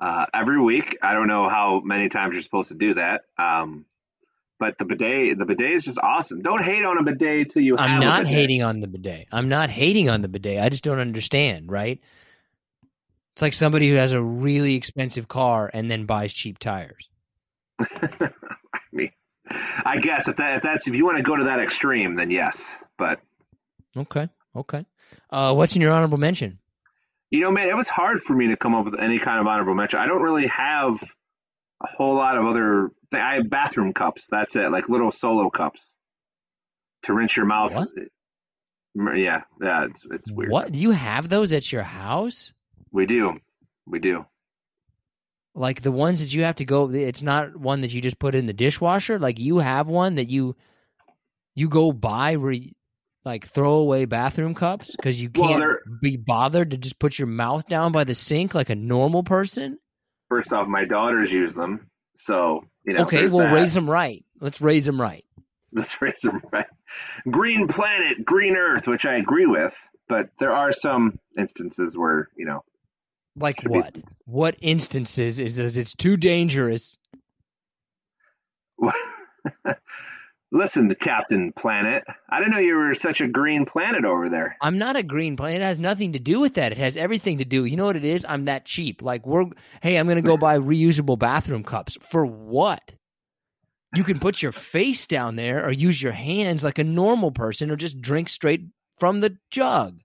uh, every week. I don't know how many times you're supposed to do that, um, but the bidet, the bidet is just awesome. Don't hate on a bidet till you. I'm have not a bidet. hating on the bidet. I'm not hating on the bidet. I just don't understand. Right? It's like somebody who has a really expensive car and then buys cheap tires. I mean, I guess if that if that's if you want to go to that extreme, then yes. But okay, okay. Uh, what's in your honorable mention? You know, man, it was hard for me to come up with any kind of honorable mention. I don't really have a whole lot of other things. I have bathroom cups. That's it. Like little solo cups to rinse your mouth. What? Yeah. Yeah. It's, it's weird. What? Do you have those at your house? We do. We do. Like the ones that you have to go, it's not one that you just put in the dishwasher. Like you have one that you, you go buy where you, like throwaway bathroom cups because you can't well, be bothered to just put your mouth down by the sink like a normal person? First off, my daughters use them. So, you know. Okay, well, that. raise them right. Let's raise them right. Let's raise them right. Green planet, green earth, which I agree with. But there are some instances where, you know. Like what? Be... What instances is, is it's too dangerous? Listen, Captain Planet, I didn't know you were such a green planet over there. I'm not a green planet. It has nothing to do with that. It has everything to do. You know what it is? I'm that cheap. Like, we're, hey, I'm going to go buy reusable bathroom cups. For what? You can put your face down there or use your hands like a normal person or just drink straight from the jug,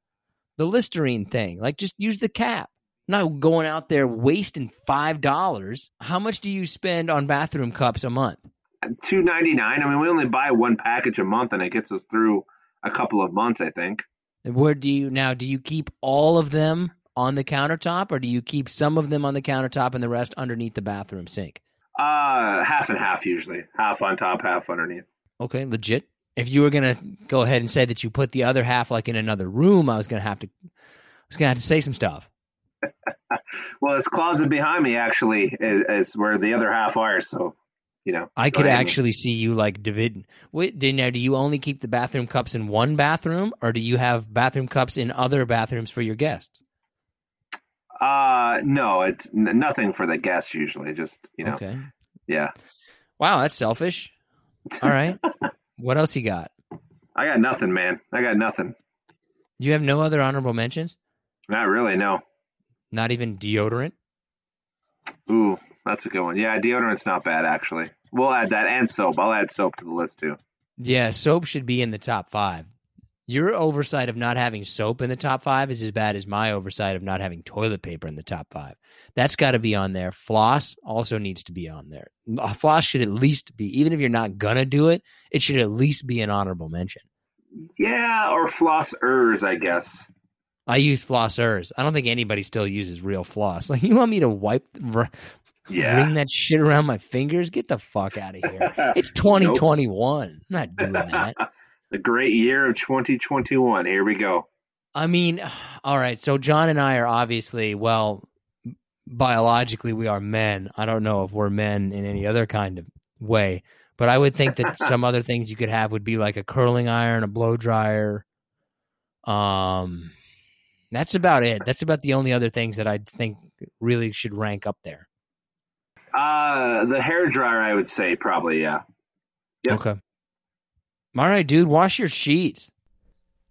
the Listerine thing. Like, just use the cap. I'm not going out there wasting five dollars. How much do you spend on bathroom cups a month? two ninety-nine. I mean, we only buy one package a month, and it gets us through a couple of months, I think. Where do you now? Do you keep all of them on the countertop, or do you keep some of them on the countertop and the rest underneath the bathroom sink? Uh, half and half usually. Half on top, half underneath. Okay, legit. If you were gonna go ahead and say that you put the other half like in another room, I was gonna have to. I was gonna have to say some stuff. Well, it's closet behind me actually is, is where the other half are, so. You know, I could actually me. see you like David. Wait, do, now, do you only keep the bathroom cups in one bathroom, or do you have bathroom cups in other bathrooms for your guests? Uh, no, it's n- nothing for the guests usually. Just, you know, okay. Yeah. Wow, that's selfish. All right. What else you got? I got nothing, man. I got nothing. You have no other honorable mentions? Not really, no. Not even deodorant? Ooh. That's a good one. Yeah, deodorant's not bad, actually. We'll add that and soap. I'll add soap to the list, too. Yeah, soap should be in the top five. Your oversight of not having soap in the top five is as bad as my oversight of not having toilet paper in the top five. That's got to be on there. Floss also needs to be on there. Floss should at least be, even if you're not going to do it, it should at least be an honorable mention. Yeah, or flossers, I guess. I use flossers. I don't think anybody still uses real floss. Like, you want me to wipe... The, Yeah. Ring that shit around my fingers. Get the fuck out of here. It's twenty twenty-one. Nope. I'm not doing that. The great year of twenty twenty-one. Here we go. I mean, all right. So John and I are obviously, well, biologically we are men. I don't know if we're men in any other kind of way, but I would think that some other things you could have would be like a curling iron, a blow dryer. Um, that's about it. That's about the only other things that I think really should rank up there. Uh, the hairdryer, I would say, probably, yeah. Yep. Okay. All right, dude, wash your sheets.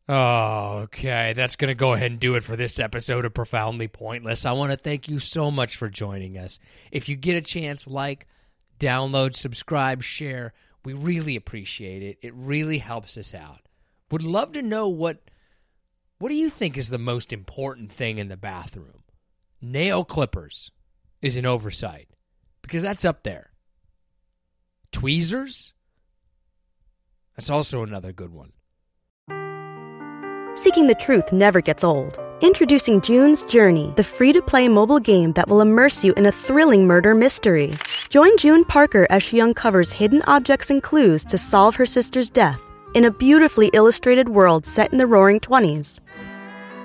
Oh, okay. That's going to go ahead and do it for this episode of Profoundly Pointless. I want to thank you so much for joining us. If you get a chance, like, download, subscribe, share. We really appreciate it. It really helps us out. Would love to know what, what do you think is the most important thing in the bathroom? Nail clippers is an oversight. Because that's up there. Tweezers? That's also another good one. Seeking the truth never gets old. Introducing June's Journey, the free-to-play mobile game that will immerse you in a thrilling murder mystery. Join June Parker as she uncovers hidden objects and clues to solve her sister's death in a beautifully illustrated world set in the roaring twenties.